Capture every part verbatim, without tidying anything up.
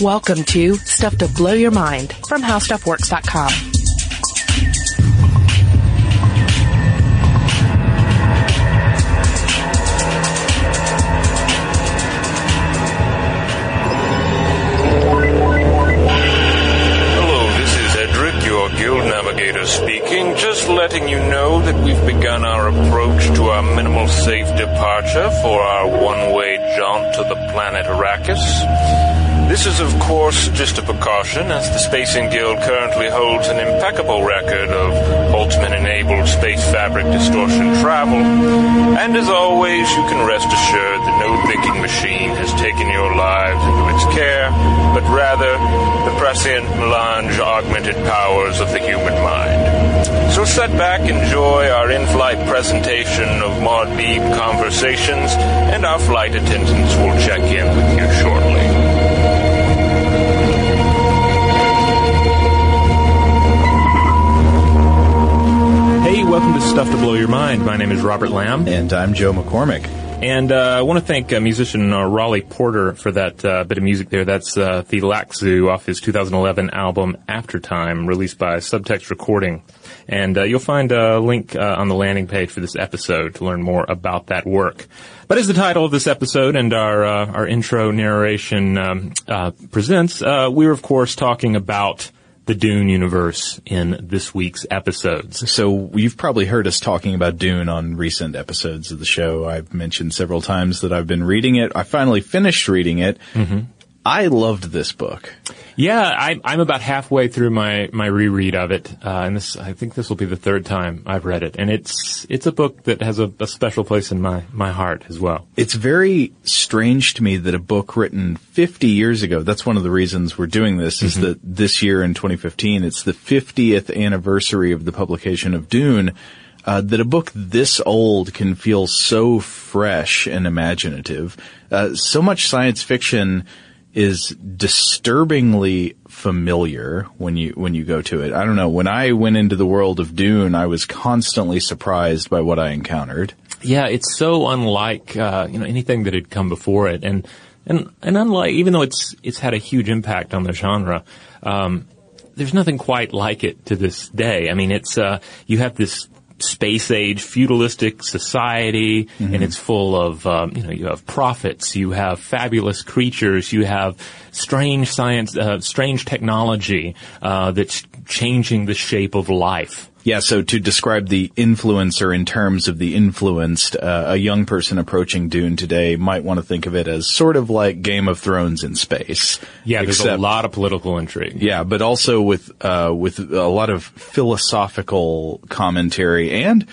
Welcome to Stuff to Blow Your Mind from How Stuff Works dot com. Hello, this is Edric, your guild navigator speaking. Just letting you know that we've begun our approach to our minimal safe departure for our one-way jaunt to the planet Arrakis. This is, of course, just a precaution, as the Spacing Guild currently holds an impeccable record of Holtzman-enabled space fabric distortion travel, and as always, you can rest assured that no thinking machine has taken your lives into its care, but rather the prescient melange augmented powers of the human mind. So set back, enjoy our in-flight presentation of Maude Beep Conversations, and our flight attendants will check in with you shortly. Hey, welcome to Stuff to Blow Your Mind. My name is Robert Lamb. And I'm Joe McCormick. And uh, I want to thank uh, musician uh, Raleigh Porter for that uh, bit of music there. That's uh, Tleilaxu off his two thousand eleven album Aftertime, released by Subtext Recording. And uh, you'll find a link uh, on the landing page for this episode to learn more about that work. But as the title of this episode and our uh, our intro narration um, uh, presents, uh, we're, of course, talking about the Dune universe in this week's episodes. So you've probably heard us talking about Dune on recent episodes of the show. I've mentioned several times that I've been reading it. I finally finished reading it. Mm-hmm. I loved this book. Yeah, I, I'm about halfway through my, my reread of it, uh, and this I think this will be the third time I've read it. And it's it's a book that has a, a special place in my, my heart as well. It's very strange to me that a book written fifty years ago, that's one of the reasons we're doing this, is mm-hmm. that this year in twenty fifteen, it's the fiftieth anniversary of the publication of Dune, uh, that a book this old can feel so fresh and imaginative. Uh, so much science fiction is disturbingly familiar when you when you go to it. I don't know. When I went into the world of Dune, I was constantly surprised by what I encountered. Yeah, it's so unlike uh, you know anything that had come before it, and and and unlike even though it's it's had a huge impact on the genre, um, there's nothing quite like it to this day. I mean, it's uh, you have this space age feudalistic society, mm-hmm. and it's full of um, you know you have prophets, you have fabulous creatures, you have strange science, uh, strange technology uh, that's changing the shape of life. Yeah, so to describe the influencer in terms of the influenced, uh, a young person approaching Dune today might want to think of it as sort of like Game of Thrones in space. Yeah, except, there's a lot of political intrigue. Yeah, but also with uh, with a lot of philosophical commentary. And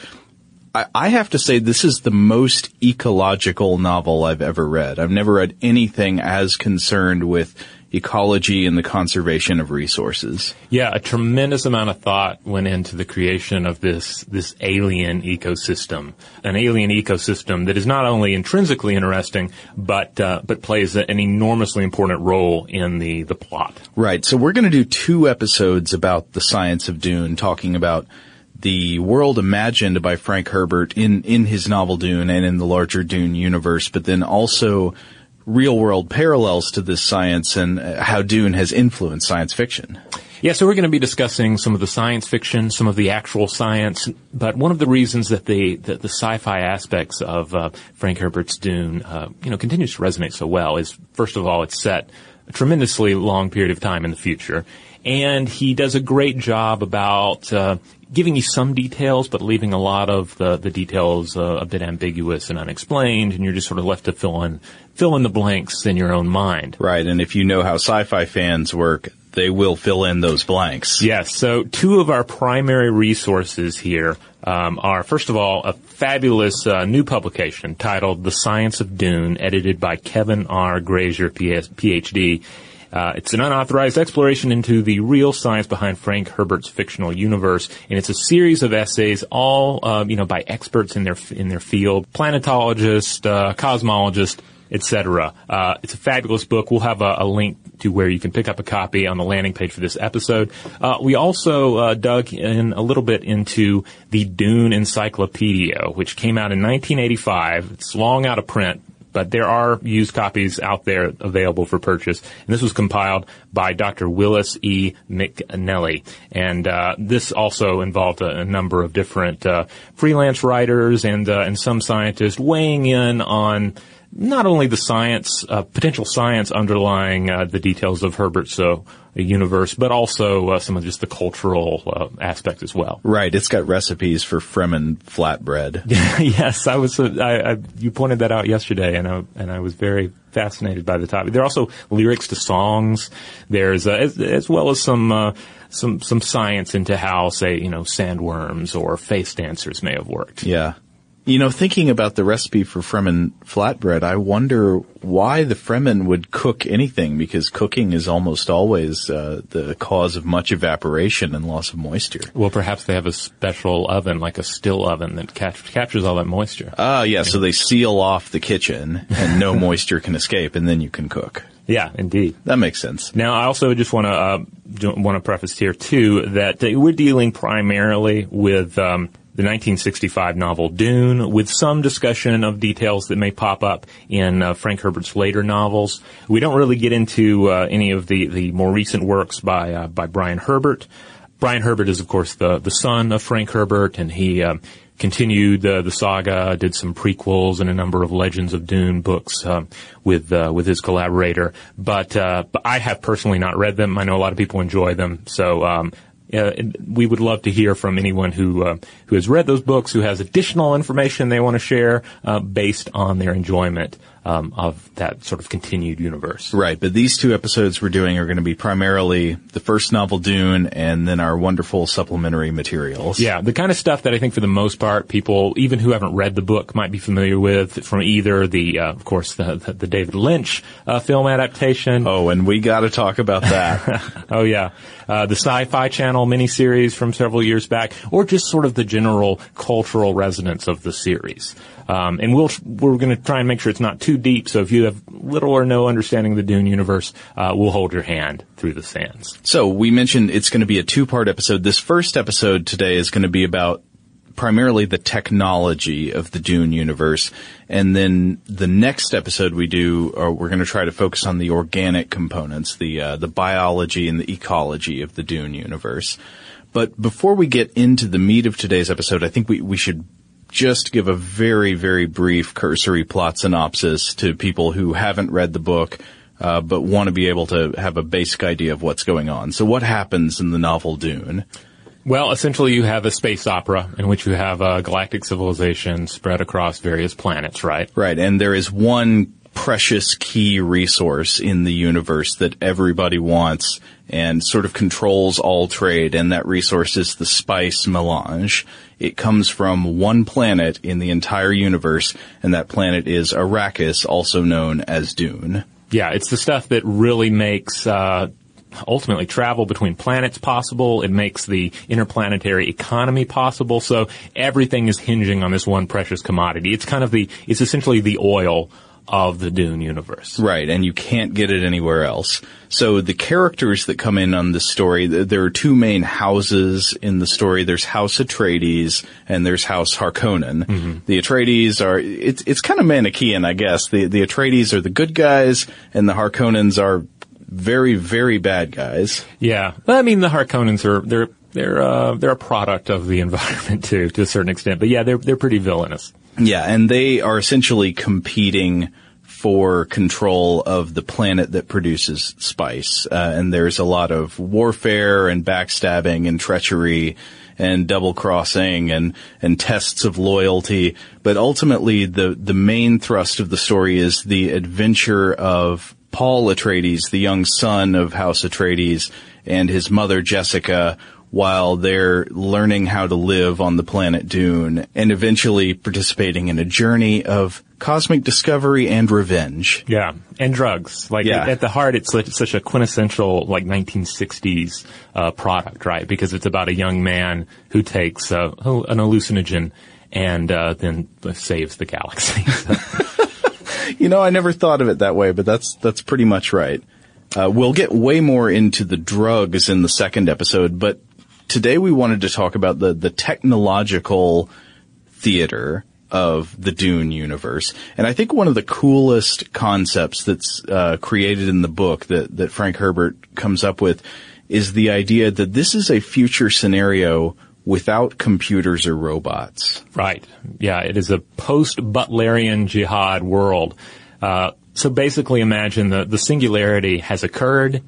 I, I have to say this is the most ecological novel I've ever read. I've never read anything as concerned with ecology and the conservation of resources. Yeah, a tremendous amount of thought went into the creation of this this alien ecosystem, an alien ecosystem that is not only intrinsically interesting, but uh, but plays an enormously important role in the, the plot. Right, so we're going to do two episodes about the science of Dune, talking about the world imagined by Frank Herbert in, in his novel Dune and in the larger Dune universe, but then also real-world parallels to this science and how Dune has influenced science fiction. Yeah, so we're going to be discussing some of the science fiction, some of the actual science, but one of the reasons that the the, the sci-fi aspects of uh, Frank Herbert's Dune, uh, you know, continues to resonate so well is, first of all, it's set a tremendously long period of time in the future, and he does a great job about uh, giving you some details, but leaving a lot of the, the details uh, a bit ambiguous and unexplained, and you're just sort of left to fill in fill in the blanks in your own mind. Right, and if you know how sci-fi fans work, they will fill in those blanks. Yes, so two of our primary resources here um, are, first of all, a fabulous uh, new publication titled The Science of Dune, edited by Kevin R. Grazier, P H D, Uh, it's an unauthorized exploration into the real science behind Frank Herbert's fictional universe, and it's a series of essays, all uh, you know, by experts in their in their field, planetologists, uh, cosmologists, et cetera. Uh, it's a fabulous book. We'll have a, a link to where you can pick up a copy on the landing page for this episode. Uh, we also uh, dug in a little bit into the Dune Encyclopedia, which came out in nineteen eighty-five. It's long out of print. but there are used copies out there available for purchase. And this was compiled by Doctor Willis E. McNelly. And uh, this also involved a, a number of different uh, freelance writers and uh, and some scientists weighing in on not only the science, uh, potential science underlying uh, the details of Herbert's uh, universe, but also uh, some of just the cultural uh, aspects as well. Right. It's got recipes for Fremen flatbread. Yes, I was. Uh, I, I, you pointed that out yesterday, and I and I was very fascinated by the topic. There are also lyrics to songs. There's uh, as, as well as some uh, some some science into how, say, you know, sandworms or face dancers may have worked. Yeah. You know, thinking about the recipe for Fremen flatbread, I wonder why the Fremen would cook anything, because cooking is almost always uh, the cause of much evaporation and loss of moisture. Well, perhaps they have a special oven, like a still oven, that cap- captures all that moisture. Ah, uh, yeah, so they seal off the kitchen and no moisture can escape, and then you can cook. Yeah, indeed. That makes sense. Now, I also just want to uh, want to preface here, too, that we're dealing primarily with um the nineteen sixty-five novel Dune, with some discussion of details that may pop up in uh, Frank Herbert's later novels. We don't really get into uh, any of the, the more recent works by uh, by Brian Herbert. Brian Herbert is, of course, the, the son of Frank Herbert, and he uh, continued uh, the saga, did some prequels and a number of Legends of Dune books uh, with uh, with his collaborator. But, uh, but I have personally not read them. I know a lot of people enjoy them, so um Uh, we would love to hear from anyone who uh, who has read those books, who has additional information they want to share uh, based on their enjoyment um, of that sort of continued universe. Right, but these two episodes we're doing are going to be primarily the first novel, Dune, and then our wonderful supplementary materials. Yeah, the kind of stuff that I think for the most part people, even who haven't read the book, might be familiar with from either the, uh, of course, the, the, the David Lynch uh, film adaptation. Oh, and we got to talk about that. Oh, yeah. Uh, the Sci-Fi Channel miniseries from several years back, or just sort of the general cultural resonance of the series. Um, and we'll, we're going to try and make sure it's not too deep, so if you have little or no understanding of the Dune universe, uh, we'll hold your hand through the sands. So we mentioned it's going to be a two-part episode. This first episode today is going to be about primarily the technology of the Dune universe. And then the next episode we do, or we're going to try to focus on the organic components, the uh, the biology and the ecology of the Dune universe. But before we get into the meat of today's episode, I think we, we should just give a very, very brief cursory plot synopsis to people who haven't read the book, uh, but want to be able to have a basic idea of what's going on. So what happens in the novel Dune? Well, essentially you have a space opera in which you have a galactic civilization spread across various planets, right? Right, and there is one precious key resource in the universe that everybody wants and sort of controls all trade, and that resource is the spice melange. It comes from one planet in the entire universe, and that planet is Arrakis, also known as Dune. Yeah, it's the stuff that really makes uh ultimately travel between planets possible. It makes the interplanetary economy possible. So everything is hinging on this one precious commodity. It's kind of the, it's essentially the oil of the Dune universe. Right, and you can't get it anywhere else. So the characters that come in on this story, there are two main houses in the story. There's House Atreides and there's House Harkonnen. Mm-hmm. The Atreides are, it's, it's kind of Manichaean, I guess. The, the Atreides are the good guys and the Harkonnens are very, very bad guys. Yeah. I mean, the Harkonnens are, they're, they're, uh, they're a product of the environment too, to a certain extent. But yeah, they're, they're pretty villainous. Yeah. And they are essentially competing for control of the planet that produces spice. Uh, and there's a lot of warfare and backstabbing and treachery and double crossing and, and tests of loyalty. But ultimately the, the main thrust of the story is the adventure of Paul Atreides, the young son of House Atreides, and his mother, Jessica, while they're learning how to live on the planet Dune and eventually participating in a journey of cosmic discovery and revenge. Yeah, and drugs. Like, yeah. At the heart, it's such, such a quintessential, like, nineteen sixties uh, product, right? Because it's about a young man who takes uh, an hallucinogen and uh, then saves the galaxy. So. You know, I never thought of it that way, but that's that's pretty much right. Uh, we'll get way more into the drugs in the second episode, but today we wanted to talk about the, the technological theater of the Dune universe. And I think one of the coolest concepts that's uh, created in the book that, that Frank Herbert comes up with is the idea that this is a future scenario without computers or robots. Right. Yeah, it is a post-Butlerian Jihad world. Uh, so basically imagine the, the singularity has occurred.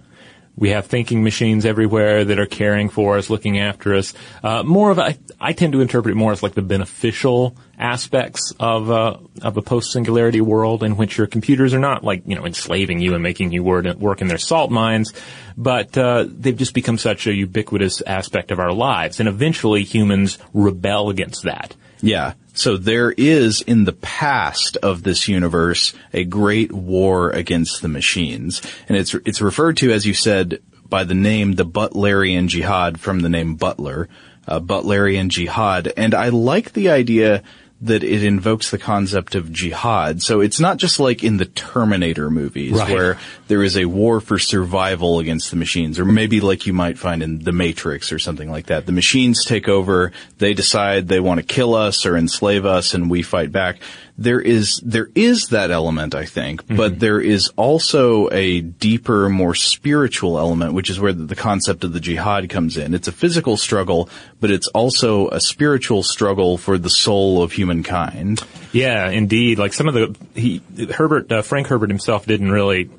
We have thinking machines everywhere that are caring for us, looking after us. Uh, more of a, I tend to interpret it more as like the beneficial aspects of a, of a post-singularity world in which your computers are not like, you know, enslaving you and making you work in their salt mines, but, uh, they've just become such a ubiquitous aspect of our lives. And eventually humans rebel against that. Yeah. So there is, in the past of this universe, a great war against the machines. And it's it's referred to, as you said, by the name the Butlerian Jihad, from the name Butler, uh, Butlerian Jihad. And I like the idea that it invokes the concept of jihad. So it's not just like in the Terminator movies, right, where there is a war for survival against the machines, or maybe like you might find in The Matrix or something like that. The machines take over, they decide they want to kill us or enslave us, and we fight back. There is, there is that element, I think, mm-hmm. but there is also a deeper, more spiritual element, which is where the concept of the jihad comes in. It's a physical struggle, but it's also a spiritual struggle for the soul of humankind. Yeah, indeed. Like some of the, he, Herbert, uh, Frank Herbert himself didn't really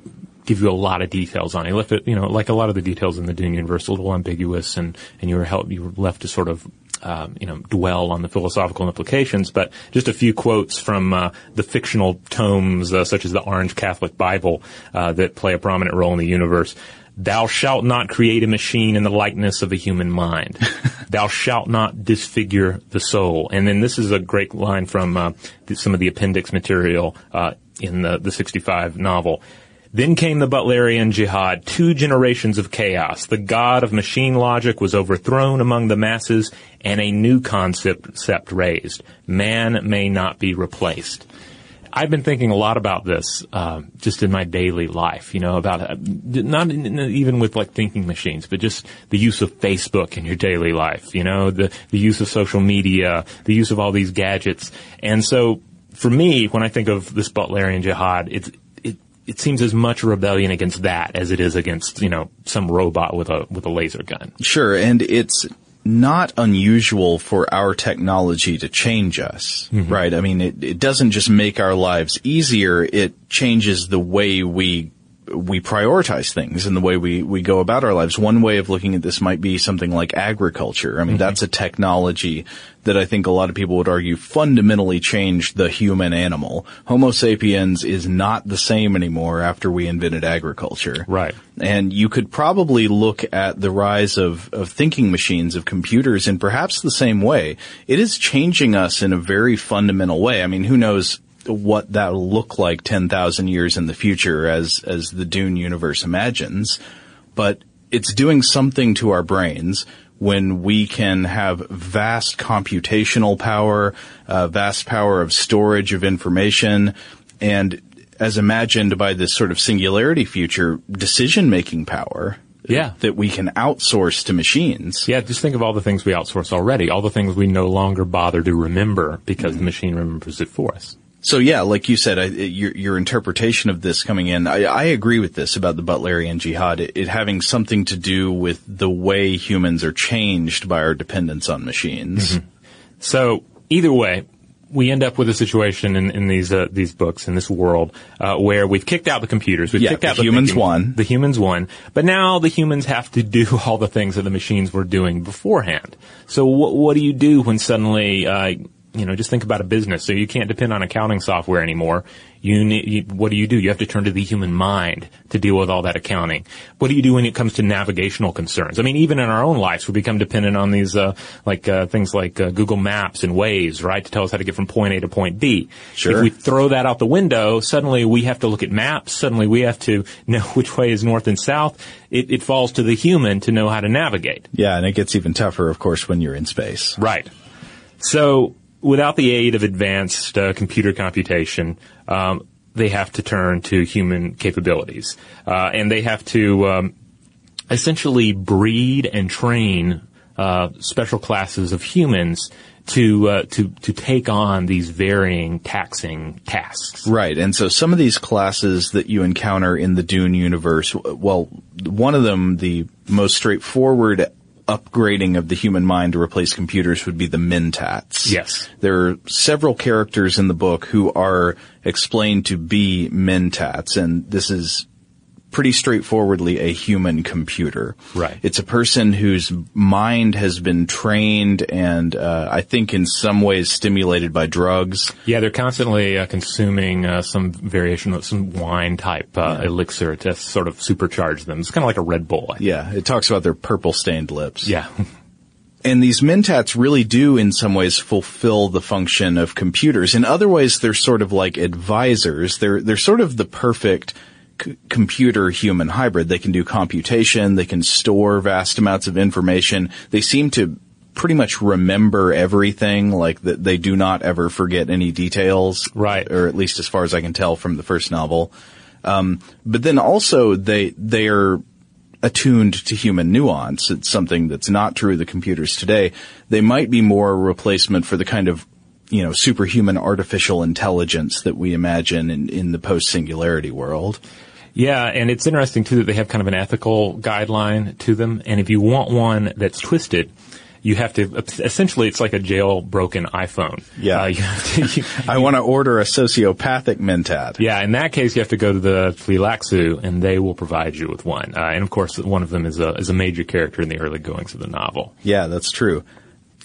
give you a lot of details on it. He left it, you know, like a lot of the details in the Dune universe, a little ambiguous, and, and you were helped, you were left to sort of Um, you know, dwell on the philosophical implications, but just a few quotes from uh, the fictional tomes, uh, such as the Orange Catholic Bible, uh, that play a prominent role in the universe. Thou shalt not create a machine in the likeness of the human mind. Thou shalt not disfigure the soul. And then this is a great line from uh, th- some of the appendix material uh, in the, the sixty-five novel. Then came the Butlerian Jihad, two generations of chaos. The god of machine logic was overthrown among the masses, and a new concept raised. Man may not be replaced. I've been thinking a lot about this, uh, just in my daily life, you know, about, uh, not in, even with like thinking machines, but just the use of Facebook in your daily life, you know, the, the use of social media, the use of all these gadgets. And so, for me, when I think of this Butlerian Jihad, it's, it seems as much rebellion against that as it is against, you know, some robot with a with a laser gun. Sure, and it's not unusual for our technology to change us, mm-hmm. right? I mean, it, it doesn't just make our lives easier, it changes the way we we prioritize things and the way we, we go about our lives. One way of looking at this might be something like agriculture. I mean, mm-hmm. that's a technology that I think a lot of people would argue fundamentally changed the human animal. Homo sapiens is not the same anymore after we invented agriculture. Right. And you could probably look at the rise of, of thinking machines, of computers, in perhaps the same way. It is changing us in a very fundamental way. I mean, who knows what that will look like ten thousand years in the future, as as the Dune universe imagines. But it's doing something to our brains when we can have vast computational power, uh, vast power of storage of information, and as imagined by this sort of singularity future, decision-making power. Yeah. That we can outsource to machines. Yeah, just think of all the things we outsource already, all the things we no longer bother to remember because mm-hmm. the machine remembers it for us. So yeah, like you said, I, your, your interpretation of this coming in, I, I agree with this about the Butlerian Jihad, it, it having something to do with the way humans are changed by our dependence on machines. Mm-hmm. So either way, we end up with a situation in, in these uh, these books, in this world, uh, where we've kicked out the computers. We've yeah, kicked out the humans thinking, won. The humans won. But now the humans have to do all the things that the machines were doing beforehand. So wh- what do you do when suddenly... Uh, You know, just think about a business. So you can't depend on accounting software anymore. You need, you, what do you do? You have to turn to the human mind to deal with all that accounting. What do you do when it comes to navigational concerns? I mean, even in our own lives, we become dependent on these, uh, like, uh, things like, uh, Google Maps and Waze, right? To tell us how to get from point A to point B. Sure. If we throw that out the window, suddenly we have to look at maps. Suddenly we have to know which way is north and south. It, it falls to the human to know how to navigate. Yeah. And it gets even tougher, of course, when you're in space. Right. So, without the aid of advanced uh, computer computation, um, they have to turn to human capabilities. Uh, and they have to um, essentially breed and train uh, special classes of humans to uh, to to take on these varying taxing tasks. Right. And so some of these classes that you encounter in the Dune universe, well, one of them, the most straightforward upgrading of the human mind to replace computers would be the Mentats. Yes. There are several characters in the book who are explained to be Mentats, and this is pretty straightforwardly a human computer. Right. It's a person whose mind has been trained and, uh, I think in some ways stimulated by drugs. Yeah, they're constantly uh, consuming uh, some variation of some wine-type uh, yeah. elixir to sort of supercharge them. It's kind of like a Red Bull. Yeah, it talks about their purple-stained lips. Yeah. And these Mentats really do, in some ways, fulfill the function of computers. In other ways, they're sort of like advisors. They're they're sort of the perfect computer-human hybrid. They can do computation, they can store vast amounts of information, they seem to pretty much remember everything, like that they do not ever forget any details. Right. Or at least as far as I can tell from the first novel. Um, but then also they, they are attuned to human nuance. It's something that's not true of the computers today. They might be more a replacement for the kind of, you know, superhuman artificial intelligence that we imagine in, in the post-singularity world. Yeah, and it's interesting, too, that they have kind of an ethical guideline to them. And if you want one that's twisted, you have to – essentially, it's like a jailbroken iPhone. Yeah. Uh, you have to, you, I want to order a sociopathic Mentat. Yeah, in that case, you have to go to the Tleilaxu, and they will provide you with one. Uh, and, of course, one of them is a is a major character in the early goings of the novel. Yeah, that's true.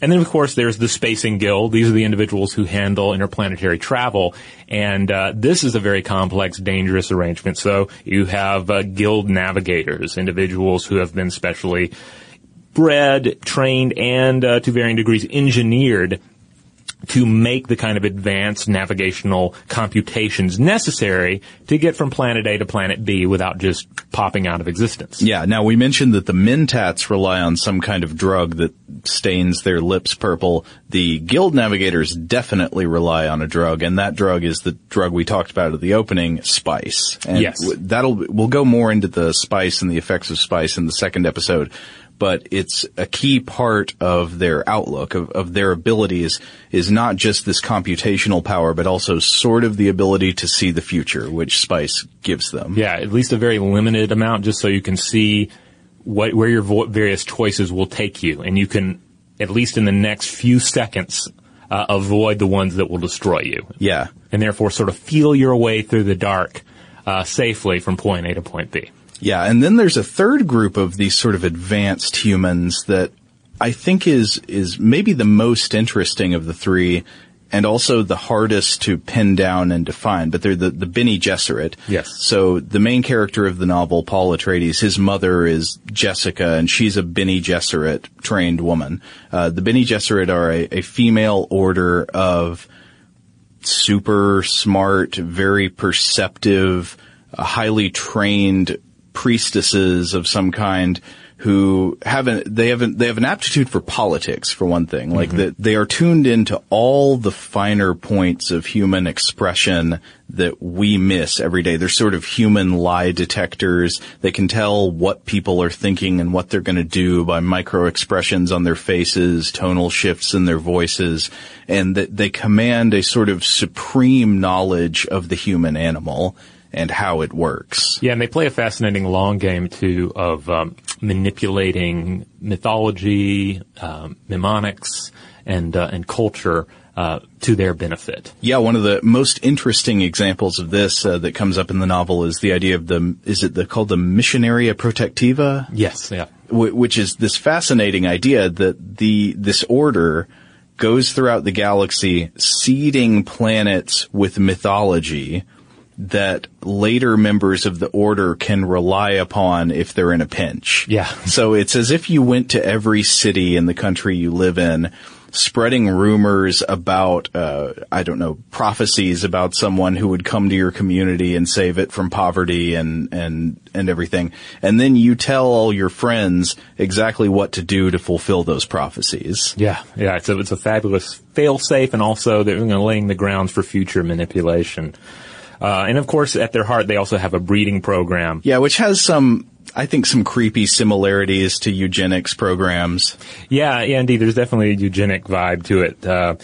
And then, of course, there's the Spacing Guild. These are the individuals who handle interplanetary travel. And uh, this is a very complex, dangerous arrangement. So you have uh, guild navigators, individuals who have been specially bred, trained, and uh, to varying degrees engineered to make the kind of advanced navigational computations necessary to get from planet A to planet B without just popping out of existence. Yeah, now we mentioned that the Mentats rely on some kind of drug that stains their lips purple. The guild navigators definitely rely on a drug, and that drug is the drug we talked about at the opening, spice. And yes. That'll, we'll go more into the spice and the effects of spice in the second episode. But it's a key part of their outlook, of, of their abilities, is not just this computational power, but also sort of the ability to see the future, which spice gives them. Yeah, at least a very limited amount, just so you can see what where your vo- various choices will take you. And you can, at least in the next few seconds, uh, avoid the ones that will destroy you. Yeah. And therefore sort of feel your way through the dark uh, safely from point A to point B. Yeah, and then there's a third group of these sort of advanced humans that I think is is maybe the most interesting of the three, and also the hardest to pin down and define, but they're the, the Bene Gesserit. Yes. So the main character of the novel, Paul Atreides, his mother is Jessica, and she's a Bene Gesserit trained woman. Uh, the Bene Gesserit are a, a female order of super smart, very perceptive, highly trained priestesses of some kind who haven't, they haven't, they have an aptitude for politics, for one thing. Like mm-hmm. that, they are tuned into all the finer points of human expression that we miss every day. They're sort of human lie detectors. They can tell what people are thinking and what they're going to do by micro expressions on their faces, tonal shifts in their voices, and that they command a sort of supreme knowledge of the human animal and how it works. Yeah, and they play a fascinating long game, too, of um, manipulating mythology, um, mnemonics, and uh, and culture uh, to their benefit. Yeah, one of the most interesting examples of this uh, that comes up in the novel is the idea of the, is it the, called the Missionaria Protectiva? Yes, yeah. W- which is this fascinating idea that the this order goes throughout the galaxy seeding planets with mythology that later members of the order can rely upon if they're in a pinch. Yeah. So it's as if you went to every city in the country you live in, spreading rumors about, uh, I don't know, prophecies about someone who would come to your community and save it from poverty and, and, and everything. And then you tell all your friends exactly what to do to fulfill those prophecies. Yeah. Yeah. It's a, it's a fabulous fail-safe, and also they're laying the grounds for future manipulation. Uh, and of course, at their heart, they also have a breeding program. Yeah, which has some I think, some creepy similarities to eugenics programs. Yeah, yeah, indeed. There's definitely a eugenic vibe to it. Uh,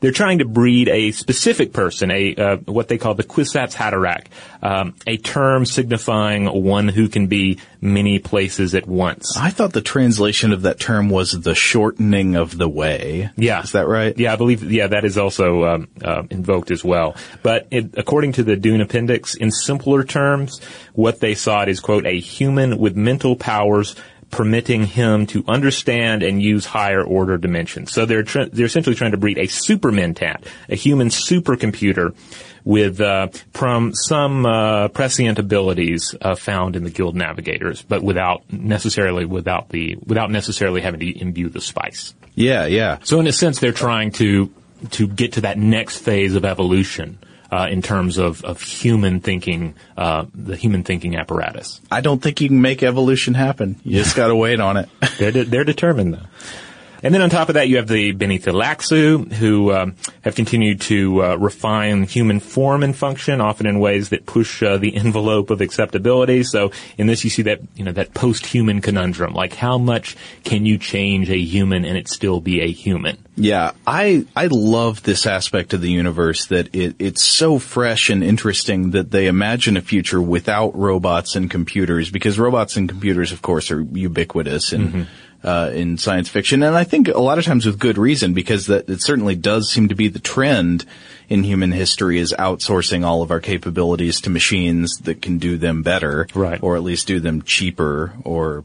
they're trying to breed a specific person, a uh, what they call the Kwisatz Haderach, um, a term signifying one who can be many places at once. I thought the translation of that term was the shortening of the way. Yeah. Is that right? Yeah, I believe, yeah, that is also um, uh, invoked as well. But it, according to the Dune Appendix, in simpler terms, what they sought is, quote, a human with mental powers permitting him to understand and use higher order dimensions. So they're tr- they're essentially trying to breed a super mentat, a human supercomputer with uh, from some uh, prescient abilities uh, found in the guild navigators, but without necessarily without the without necessarily having to imbue the spice. Yeah, yeah. So in a sense, they're trying to to get to that next phase of evolution. Uh, in terms of, of human thinking, uh, the human thinking apparatus. I don't think you can make evolution happen. You just gotta wait on it. They're, de- they're determined though. And then on top of that, you have the Bene Tleilaxu, who um, have continued to uh, refine human form and function, often in ways that push uh, the envelope of acceptability. So in this, you see that you know that post-human conundrum, like how much can you change a human and it still be a human? Yeah, I I love this aspect of the universe, that it it's so fresh and interesting that they imagine a future without robots and computers, because robots and computers, of course, are ubiquitous and. Mm-hmm. Uh, in science fiction, and I think a lot of times with good reason, because that it certainly does seem to be the trend in human history, is outsourcing all of our capabilities to machines that can do them better, right. Or at least do them cheaper, or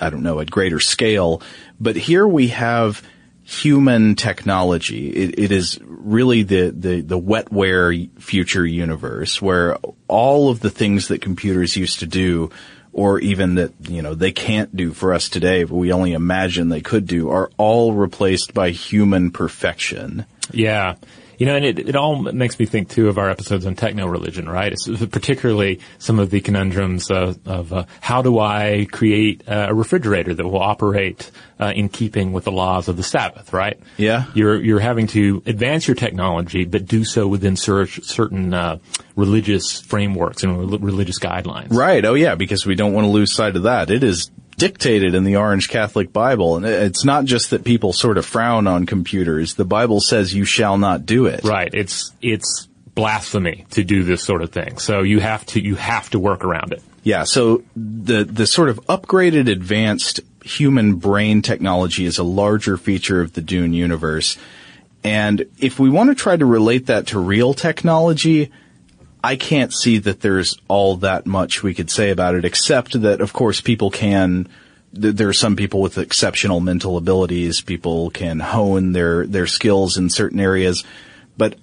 I don't know, at greater scale. But here we have human technology. It, it is really the, the, the wetware future universe, where all of the things that computers used to do, or even that, you know, they can't do for us today, but we only imagine they could do, are all replaced by human perfection. Yeah. You know, and it, it all makes me think, too, of our episodes on techno-religion, right? It's particularly some of the conundrums uh, of uh, how do I create uh, a refrigerator that will operate uh, in keeping with the laws of the Sabbath, right? Yeah. You're you're having to advance your technology, but do so within cer- certain uh, religious frameworks and re- religious guidelines. Right. Oh, yeah, because we don't want to lose sight of that. It is dictated in the Orange Catholic Bible, and it's not just that people sort of frown on computers. The Bible says you shall not do it. Right. It's it's blasphemy to do this sort of thing. So you have to you have to work around it. Yeah. So the the sort of upgraded, advanced human brain technology is a larger feature of the Dune universe, and if we want to try to relate that to real technology, I can't see that there's all that much we could say about it, except that, of course, people can th- – there are some people with exceptional mental abilities. People can hone their, their skills in certain areas. But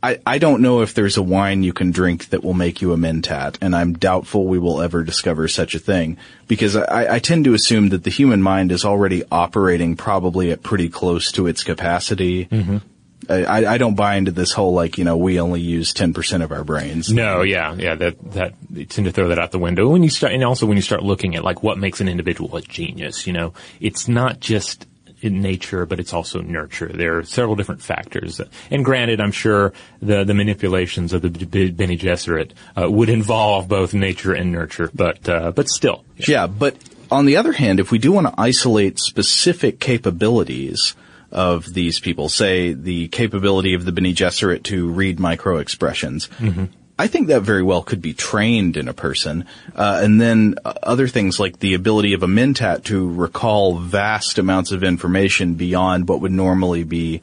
I, I don't know if there's a wine you can drink that will make you a mentat, and I'm doubtful we will ever discover such a thing, because I, I tend to assume that the human mind is already operating probably at pretty close to its capacity. Mm-hmm. I, I don't buy into this whole, like, you know, we only use ten percent of our brains. No, yeah, yeah, that, that, they tend to throw that out the window. When you start, and also when you start looking at, like, what makes an individual a genius, you know, it's not just in nature, but it's also nurture. There are several different factors. And granted, I'm sure the, the manipulations of the Bene Gesserit, uh, would involve both nature and nurture, but, uh, but still. Yeah. yeah, but on the other hand, if we do want to isolate specific capabilities of these people, say the capability of the Bene Gesserit to read micro-expressions. Mm-hmm. I think that very well could be trained in a person. Uh, and then other things like the ability of a mentat to recall vast amounts of information beyond what would normally be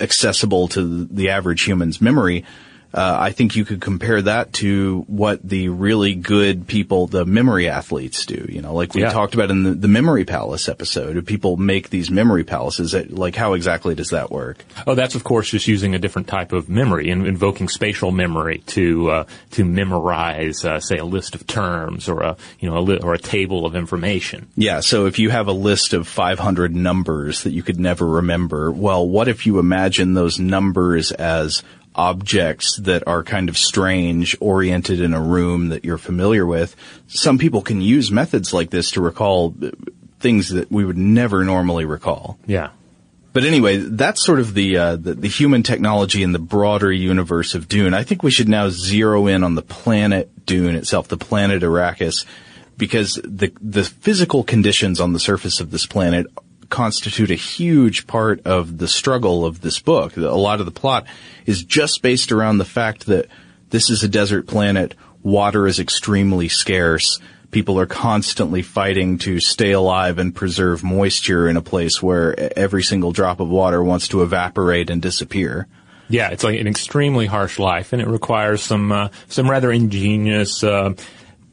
accessible to the average human's memory. Uh, I think you could compare that to what the really good people, the memory athletes, do. You know, like we yeah. talked about in the, the Memory Palace episode, people make these memory palaces. Like, how exactly does that work? Oh, that's, of course, just using a different type of memory and invoking spatial memory to uh, to memorize, uh, say, a list of terms or a you know a li- or a table of information. Yeah. So if you have a list of five hundred numbers that you could never remember, well, what if you imagine those numbers as objects that are kind of strange, oriented in a room that you're familiar with? Some people can use methods like this to recall things that we would never normally recall. Yeah. But anyway, that's sort of the, uh, the, the human technology in the broader universe of Dune. I think we should now zero in on the planet Dune itself, the planet Arrakis. because the the physical conditions on the surface of this planet constitute a huge part of the struggle of this book. A lot of the plot is just based around the fact that this is a desert planet, water is extremely scarce, people are constantly fighting to stay alive and preserve moisture in a place where every single drop of water wants to evaporate and disappear. Yeah, it's like an extremely harsh life, and it requires some uh, some rather ingenious uh,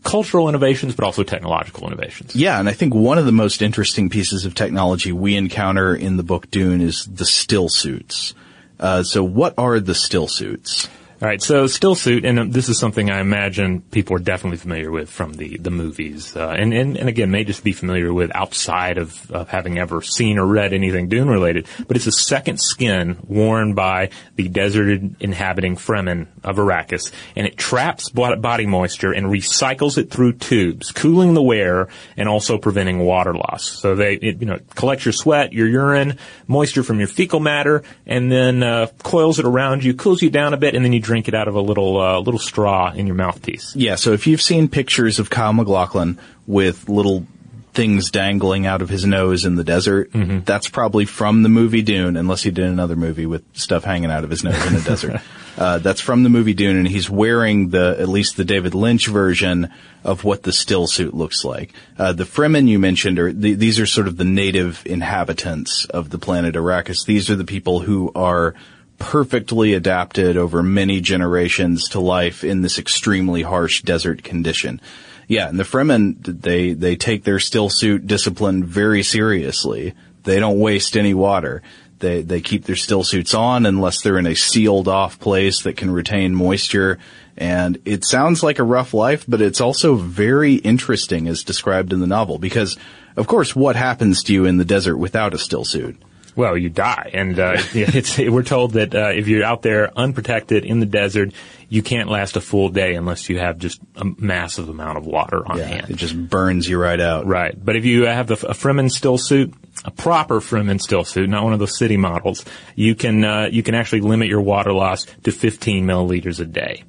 cultural innovations, but also technological innovations. Yeah, and I think one of the most interesting pieces of technology we encounter in the book Dune is the still suits. Uh, so what are the still suits? All right, so still suit, and this is something I imagine people are definitely familiar with from the, the movies, uh, and, and, and again, may just be familiar with outside of, of having ever seen or read anything Dune-related, but it's a second skin worn by the desert-inhabiting Fremen of Arrakis, and it traps body moisture and recycles it through tubes, cooling the wearer and also preventing water loss. So they, it, you know, collects your sweat, your urine, moisture from your fecal matter, and then uh, coils it around you, cools you down a bit, and then you drink it out of a little uh, little straw in your mouthpiece. Yeah, so if you've seen pictures of Kyle MacLachlan with little things dangling out of his nose in the desert, mm-hmm. that's probably from the movie Dune, unless he did another movie with stuff hanging out of his nose in the desert. Uh, that's from the movie Dune, and he's wearing the at least the David Lynch version of what the still suit looks like. Uh, the Fremen you mentioned, are the, these are sort of the native inhabitants of the planet Arrakis. These are the people who are perfectly adapted over many generations to life in this extremely harsh desert condition. Yeah, and the Fremen, they, they take their still suit discipline very seriously. They don't waste any water. They, they keep their still suits on unless they're in a sealed off place that can retain moisture. And it sounds like a rough life, but it's also very interesting as described in the novel because, of course, what happens to you in the desert without a still suit? Well, you die, and uh, it's, it, we're told that uh, if you're out there unprotected in the desert, you can't last a full day unless you have just a massive amount of water on yeah, hand. It just burns you right out. Right, but if you have the, a Fremen still suit, a proper Fremen still suit, not one of those city models, you can uh, you can actually limit your water loss to fifteen milliliters a day.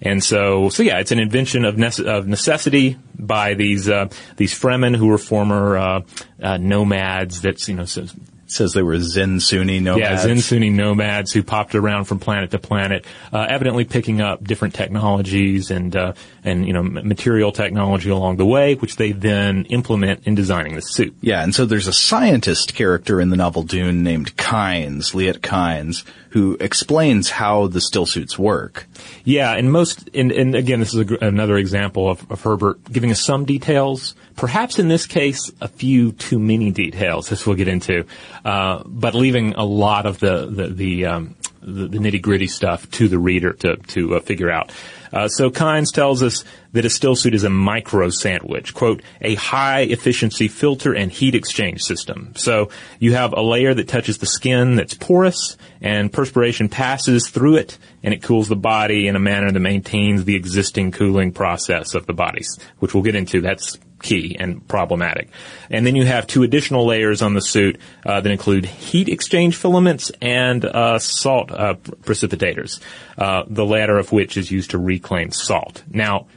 And so, so yeah, it's an invention of, nece- of necessity by these uh, these Fremen who were former uh, uh, nomads. That's you know. So, says they were Zen Sunni nomads. Yeah, Zen Sunni nomads who popped around from planet to planet, uh, evidently picking up different technologies and, uh, and, you know, material technology along the way, which they then implement in designing the suit. Yeah, and so there's a scientist character in the novel Dune named Kynes, Liet Kynes, who explains how the still suits work. Yeah, and most, and, and again, this is a, another example of, of Herbert giving us some details, perhaps in this case, a few too many details, as we'll get into. Uh, but leaving a lot of the the, the, um, the, the nitty-gritty stuff to the reader to to uh, figure out. Uh, so Kynes tells us that a still suit is a micro sandwich, quote, a high-efficiency filter and heat exchange system. So you have a layer that touches the skin that's porous, and perspiration passes through it, and it cools the body in a manner that maintains the existing cooling process of the bodies, which we'll get into. That's key and problematic. And then you have two additional layers on the suit uh, that include heat exchange filaments and uh, salt uh, precipitators, uh, the latter of which is used to reclaim salt. Now,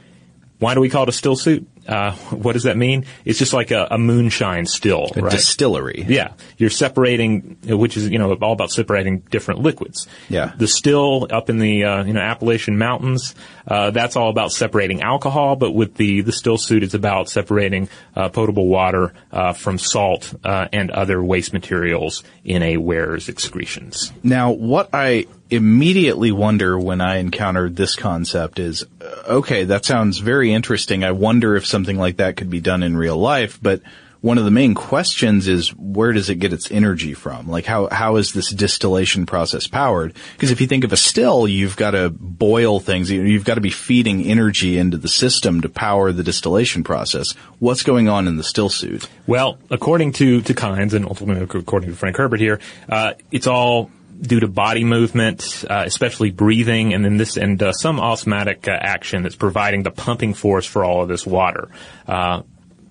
why do we call it a still suit? Uh, what does that mean? It's just like a, a moonshine still, a right? Distillery. Yeah. You're separating, which is, you know, all about separating different liquids. Yeah. The still up in the, uh, you know, Appalachian Mountains, uh, that's all about separating alcohol, but with the, the still suit, it's about separating, uh, potable water, uh, from salt, uh, and other waste materials in a wearer's excretions. Now, what I immediately wonder when I encountered this concept is, okay, that sounds very interesting. I wonder if something like that could be done in real life, but one of the main questions is where does it get its energy from? Like how, how is this distillation process powered? Because if you think of a still, you've got to boil things. You've got to be feeding energy into the system to power the distillation process. What's going on in the still suit? Well, according to, to Kynes and ultimately according to Frank Herbert here, uh, it's all due to body movement, uh, especially breathing, and then this, and uh, some osmotic uh, action that's providing the pumping force for all of this water. Uh,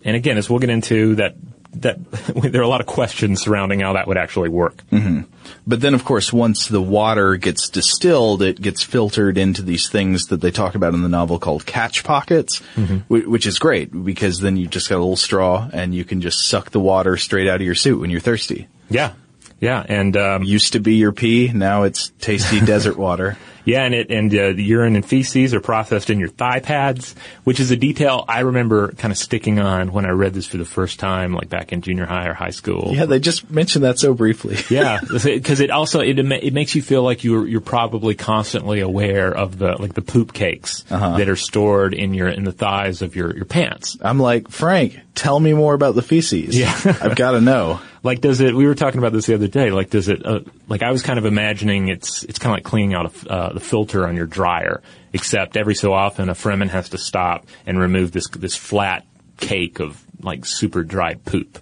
and again, as we'll get into, that that there are a lot of questions surrounding how that would actually work. Mm-hmm. But then, of course, once the water gets distilled, it gets filtered into these things that they talk about in the novel called catch pockets, mm-hmm. w- which is great because then you've just got a little straw and you can just suck the water straight out of your suit when you're thirsty. Yeah. Yeah. And, um, used to be your pee. Now it's tasty desert water. Yeah. And it, and, uh, the urine and feces are processed in your thigh pads, which is a detail I remember kind of sticking on when I read this for the first time, like back in junior high or high school. Yeah. They just mentioned that so briefly. Yeah. Cause it also, it, it makes you feel like you're, you're probably constantly aware of the, like the poop cakes uh-huh. that are stored in your, in the thighs of your, your pants. I'm like, Frank, tell me more about the feces. Yeah. I've got to know. Like, does it, we were talking about this the other day, like, does it, uh, like, I was kind of imagining it's, it's kind of like cleaning out a, uh, the filter on your dryer, except every so often a Fremen has to stop and remove this, this flat cake of, like, super dried poop.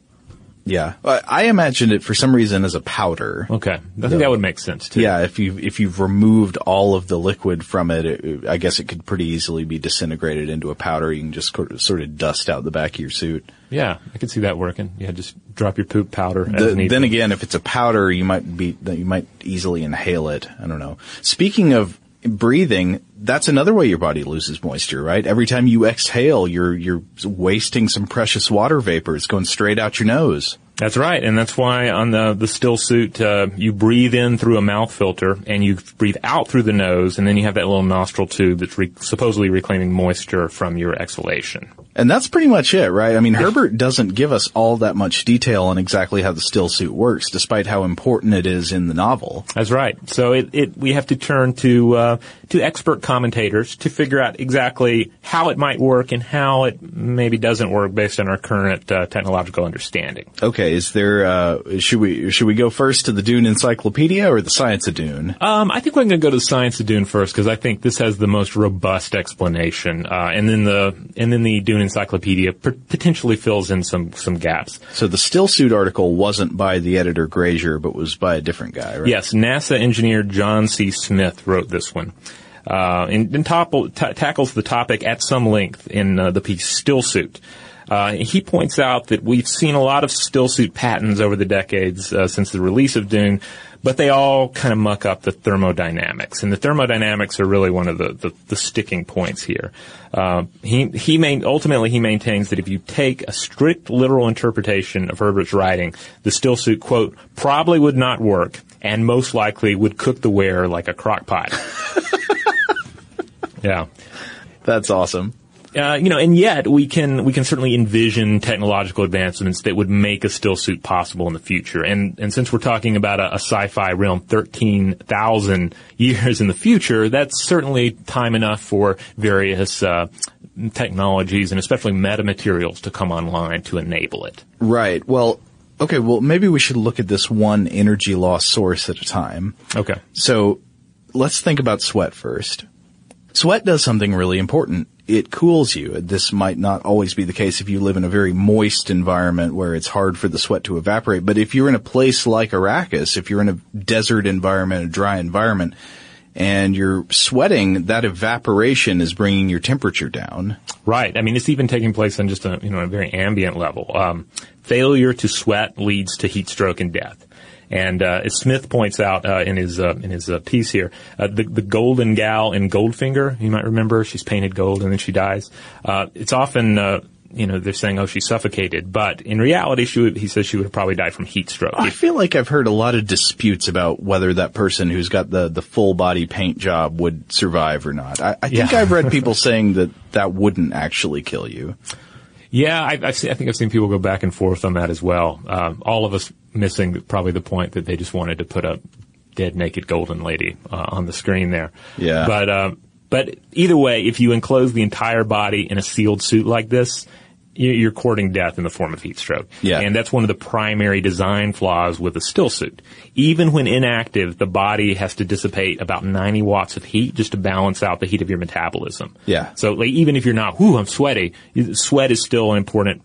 Yeah. I imagined it for some reason as a powder. Okay. I think so, that would make sense too. Yeah. If you've, if you've removed all of the liquid from it, it, I guess it could pretty easily be disintegrated into a powder. You can just sort of dust out the back of your suit. Yeah. I could see that working. Yeah. Just drop your poop powder. The, then to. Again, if it's a powder, you might be, you might easily inhale it. I don't know. Speaking of breathing, that's another way your body loses moisture, right? Every time you exhale, you're you're wasting some precious water vapor. It's going straight out your nose. That's right, and that's why on the the still suit, uh, you breathe in through a mouth filter, and you breathe out through the nose, and then you have that little nostril tube that's re- supposedly reclaiming moisture from your exhalation. And that's pretty much it, right? I mean, Herbert doesn't give us all that much detail on exactly how the still suit works, despite how important it is in the novel. That's right. So it, it we have to turn to uh, to expert commentators to figure out exactly how it might work and how it maybe doesn't work based on our current uh, technological understanding. Okay. Is there, uh, should we, should we go first to the Dune Encyclopedia or the Science of Dune? Um, I think we're going to go to the Science of Dune first because I think this has the most robust explanation. Uh, and then the, and then the Dune Encyclopedia p- potentially fills in some, some gaps. So the still suit article wasn't by the editor Grazier, but was by a different guy, right? Yes. NASA engineer John C. Smith wrote this one. Uh, and, and topple, t- tackles the topic at some length in uh, the piece Still Suit. Uh, he points out that we've seen a lot of still suit patents over the decades uh, since the release of Dune, but they all kind of muck up the thermodynamics. And the thermodynamics are really one of the, the, the sticking points here. Uh, he, he main, ultimately he maintains that if you take a strict literal interpretation of Herbert's writing, the still suit, quote, probably would not work and most likely would cook the wearer like a crock pot. Yeah. That's awesome. Uh, you know, and yet we can, we can certainly envision technological advancements that would make a still suit possible in the future. And, and since we're talking about a, a sci-fi realm thirteen thousand years in the future, that's certainly time enough for various, uh, technologies and especially metamaterials to come online to enable it. Right. Well, okay. Well, maybe we should look at this one energy loss source at a time. Okay. So let's think about sweat first. Sweat does something really important. It cools you. This might not always be the case if you live in a very moist environment where it's hard for the sweat to evaporate. But if you're in a place like Arrakis, if you're in a desert environment, a dry environment, and you're sweating, that evaporation is bringing your temperature down. Right. I mean, it's even taking place on just a, you know, a very ambient level. Um, failure to sweat leads to heat stroke and death. And uh, as Smith points out uh, in his uh, in his uh, piece here, uh, the the golden gal in Goldfinger, you might remember, she's painted gold and then she dies. Uh, it's often uh, you know they're saying, oh, she suffocated, but in reality, she would, he says she would have probably died from heat stroke. I feel like I've heard a lot of disputes about whether that person who's got the the full body paint job would survive or not. I, I think yeah. I've read people saying that that wouldn't actually kill you. Yeah, I, I've seen, I think I've seen people go back and forth on that as well. Um, all of us missing probably the point that they just wanted to put a dead, naked, golden lady uh, on the screen there. Yeah. But um, but either way, if you enclose the entire body in a sealed suit like this, you're courting death in the form of heat stroke. Yeah. And that's one of the primary design flaws with a still suit. Even when inactive, the body has to dissipate about ninety watts of heat just to balance out the heat of your metabolism. Yeah. So like, even if you're not, whoo, I'm sweaty, sweat is still an important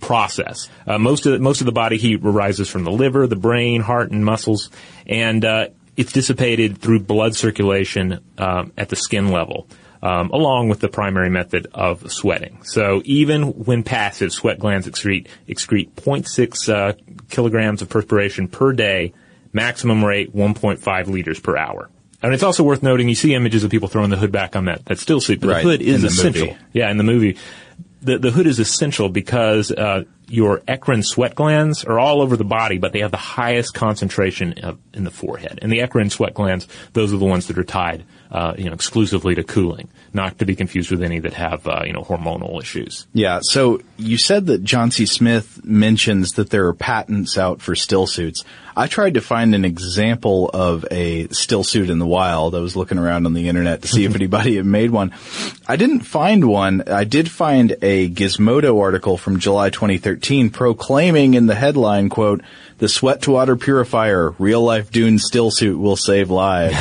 process. Uh, most of the, most of the body heat arises from the liver, the brain, heart, and muscles. And uh, it's dissipated through blood circulation um, at the skin level. um, along with the primary method of sweating. So even when passive, sweat glands excrete, excrete zero point six uh, kilograms of perspiration per day, maximum rate one point five liters per hour. And it's also worth noting, you see images of people throwing the hood back on that, that still suit, but right, the hood is the essential. Movie. Yeah, in the movie. The, the hood is essential because uh, your eccrine sweat glands are all over the body, but they have the highest concentration of, in the forehead. And the eccrine sweat glands, those are the ones that are tied, uh, you know, exclusively to cooling, not to be confused with any that have, uh, you know, hormonal issues. Yeah. So you said that John C. Smith mentions that there are patents out for still suits. I tried to find an example of a still suit in the wild. I was looking around on the internet to see if anybody had made one. I didn't find one. I did find a A Gizmodo article from July twenty thirteen proclaiming in the headline, quote, "The sweat-to-water purifier, real-life Dune stillsuit will save lives."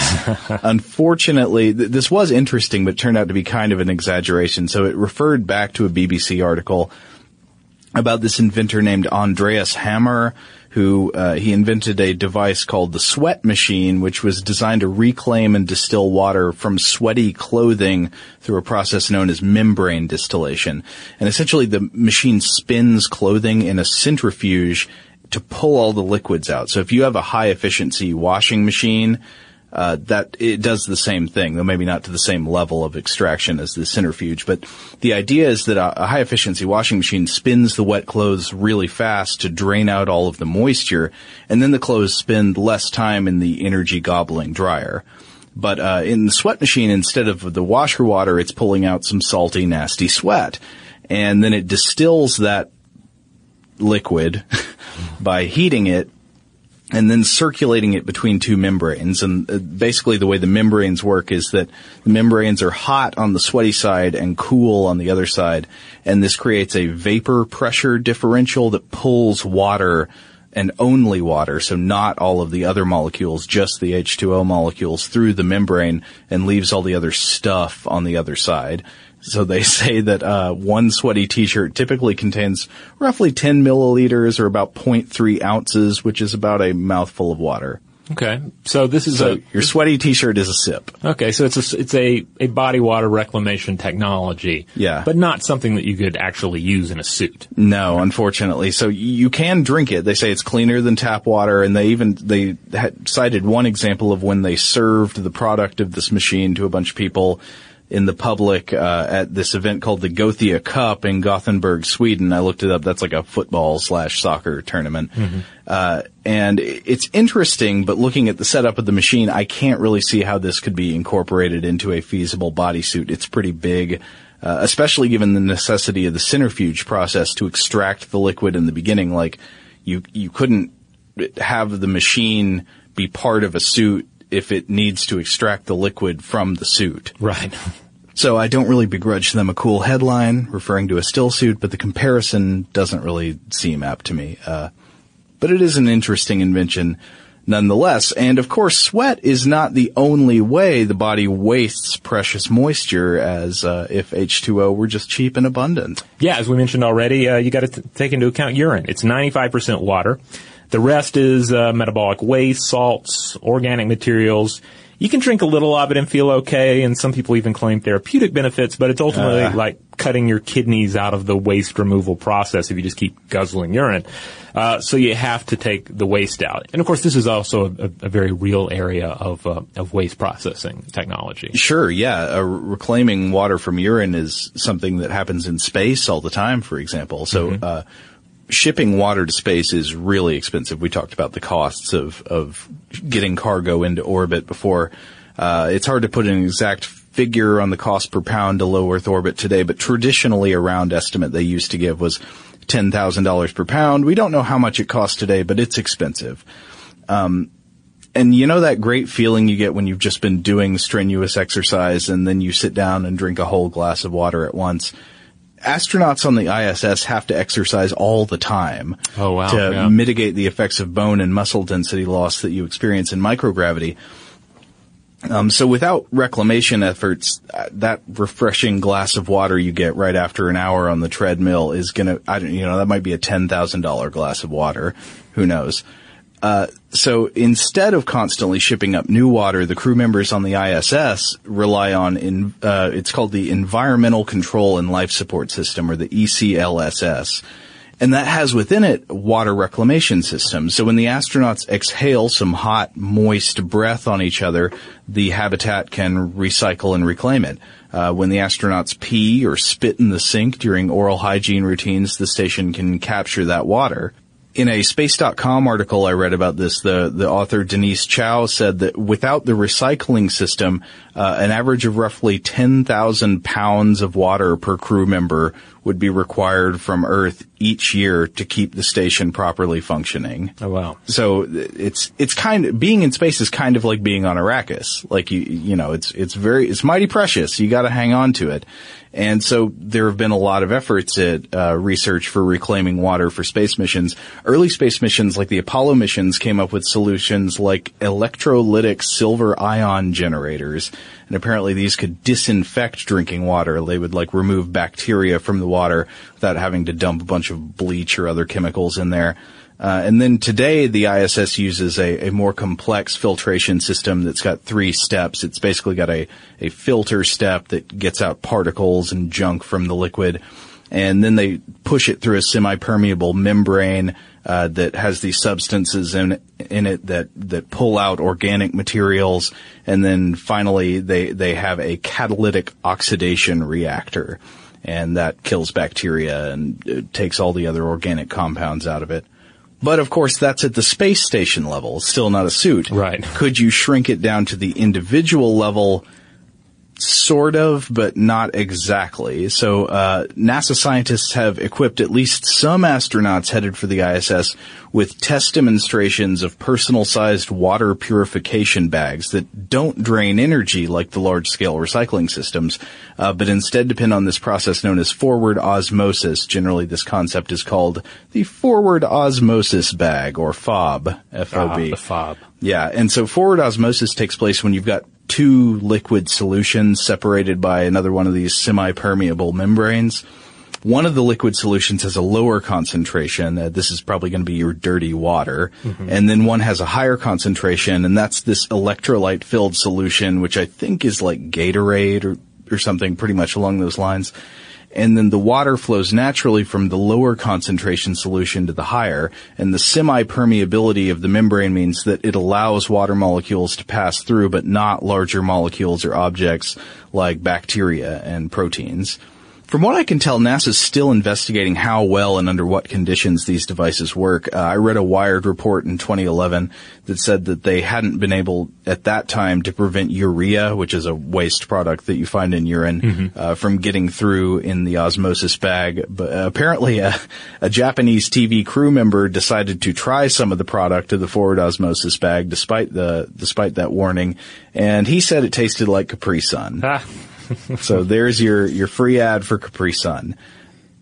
Unfortunately, th- this was interesting, but turned out to be kind of an exaggeration. So it referred back to a B B C article about this inventor named Andreas Hammer, who uh, he invented a device called the sweat machine, which was designed to reclaim and distill water from sweaty clothing through a process known as membrane distillation. And essentially the machine spins clothing in a centrifuge to pull all the liquids out. So if you have a high efficiency washing machine, Uh, that it does the same thing, though maybe not to the same level of extraction as the centrifuge. But the idea is that a, a high-efficiency washing machine spins the wet clothes really fast to drain out all of the moisture, and then the clothes spend less time in the energy-gobbling dryer. But uh, in the sweat machine, instead of the washer water, it's pulling out some salty, nasty sweat. And then it distills that liquid by heating it, and then circulating it between two membranes. And basically the way the membranes work is that the membranes are hot on the sweaty side and cool on the other side. And this creates a vapor pressure differential that pulls water, and only water, so not all of the other molecules, just the H two O molecules, through the membrane, and leaves all the other stuff on the other side. So they say that uh one sweaty t-shirt typically contains roughly ten milliliters, or about zero point three ounces, which is about a mouthful of water. Okay. So this is so a your sweaty t-shirt is a sip. Okay, so it's a it's a a body water reclamation technology. Yeah. But not something that you could actually use in a suit. No, right? Unfortunately. So you can drink it. They say it's cleaner than tap water, and they even they had cited one example of when they served the product of this machine to a bunch of people in the public uh at this event called the Gothia Cup in Gothenburg, Sweden. I looked it up. That's like a football slash soccer tournament. Mm-hmm. Uh and it's interesting, but looking at the setup of the machine, I can't really see how this could be incorporated into a feasible bodysuit. It's pretty big, uh, especially given the necessity of the centrifuge process to extract the liquid in the beginning. Like you you couldn't have the machine be part of a suit if it needs to extract the liquid from the suit. Right. So I don't really begrudge them a cool headline referring to a still suit, but the comparison doesn't really seem apt to me. Uh, but it is an interesting invention nonetheless. And of course, sweat is not the only way the body wastes precious moisture, as uh, if H two O were just cheap and abundant. Yeah, as we mentioned already, uh, you got to take into account urine. It's ninety-five percent water. The rest is uh, metabolic waste, salts, organic materials. You can drink a little of it and feel okay, and some people even claim therapeutic benefits, but it's ultimately uh. like cutting your kidneys out of the waste removal process if you just keep guzzling urine. Uh, so you have to take the waste out. And, of course, this is also a, a very real area of uh, of waste processing technology. Sure, yeah. Uh, reclaiming water from urine is something that happens in space all the time, for example. So mm-hmm. uh shipping water to space is really expensive. We talked about the costs of, of getting cargo into orbit before. Uh, it's hard to put an exact figure on the cost per pound to low Earth orbit today, but traditionally a round estimate they used to give was ten thousand dollars per pound. We don't know how much it costs today, but it's expensive. Um, and you know that great feeling you get when you've just been doing strenuous exercise and then you sit down and drink a whole glass of water at once? Astronauts on the I S S have to exercise all the time oh, wow. to yeah. mitigate the effects of bone and muscle density loss that you experience in microgravity. Um, so without reclamation efforts, that refreshing glass of water you get right after an hour on the treadmill is going to, I don't, you know, that might be a ten thousand dollars glass of water. Who knows? Uh, so instead of constantly shipping up new water, the crew members on the I S S rely on, in, uh, it's called the Environmental Control and Life Support System, or the E C L S S. And that has within it water reclamation systems. So when the astronauts exhale some hot, moist breath on each other, the habitat can recycle and reclaim it. Uh, when the astronauts pee or spit in the sink during oral hygiene routines, the station can capture that water. In a space dot com article I read about this, the, the author Denise Chow said that without the recycling system, uh, an average of roughly ten thousand pounds of water per crew member would be required from Earth each year to keep the station properly functioning. Oh, wow. So it's, it's kind of, being in space is kind of like being on Arrakis. Like you, you know, it's, it's very, it's mighty precious. You gotta hang on to it. And so there have been a lot of efforts at uh, research for reclaiming water for space missions. Early space missions like the Apollo missions came up with solutions like electrolytic silver ion generators. And apparently these could disinfect drinking water. They would like remove bacteria from the water without having to dump a bunch of bleach or other chemicals in there. Uh, and then today the I S S uses a, a more complex filtration system that's got three steps. It's basically got a, a filter step that gets out particles and junk from the liquid. And then they push it through a semi-permeable membrane, uh, that has these substances in, in it that, that pull out organic materials. And then finally they, they have a catalytic oxidation reactor. And that kills bacteria and takes all the other organic compounds out of it. But, of course, that's at the space station level. It's still not a suit. Right. Could you shrink it down to the individual level? Sort of, but not exactly. So uh NASA scientists have equipped at least some astronauts headed for the I S S with test demonstrations of personal-sized water purification bags that don't drain energy like the large-scale recycling systems, uh, but instead depend on this process known as forward osmosis. Generally, this concept is called the forward osmosis bag, or FOB, F O B. Ah, the FOB. Yeah, and so forward osmosis takes place when you've got two liquid solutions separated by another one of these semi-permeable membranes. One of the liquid solutions has a lower concentration. Uh, this is probably going to be your dirty water. Mm-hmm. And then one has a higher concentration, and that's this electrolyte-filled solution, which I think is like Gatorade or, or something pretty much along those lines. And then the water flows naturally from the lower concentration solution to the higher, and the semi-permeability of the membrane means that it allows water molecules to pass through, but not larger molecules or objects like bacteria and proteins. From what I can tell, NASA's still investigating how well and under what conditions these devices work. Uh, I read a Wired report in twenty eleven that said that they hadn't been able at that time to prevent urea, which is a waste product that you find in urine, mm-hmm. uh, from getting through in the osmosis bag. But uh, apparently a, a Japanese T V crew member decided to try some of the product of the forward osmosis bag despite the, despite that warning. And he said it tasted like Capri Sun. Ah. So there's your, your free ad for Capri Sun.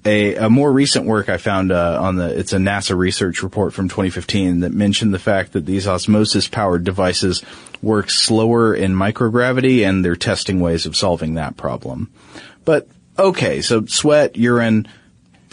A, a more recent work I found uh, on the, it's a NASA research report from twenty fifteen that mentioned the fact that these osmosis-powered devices work slower in microgravity, and they're testing ways of solving that problem. But, okay, so sweat, urine,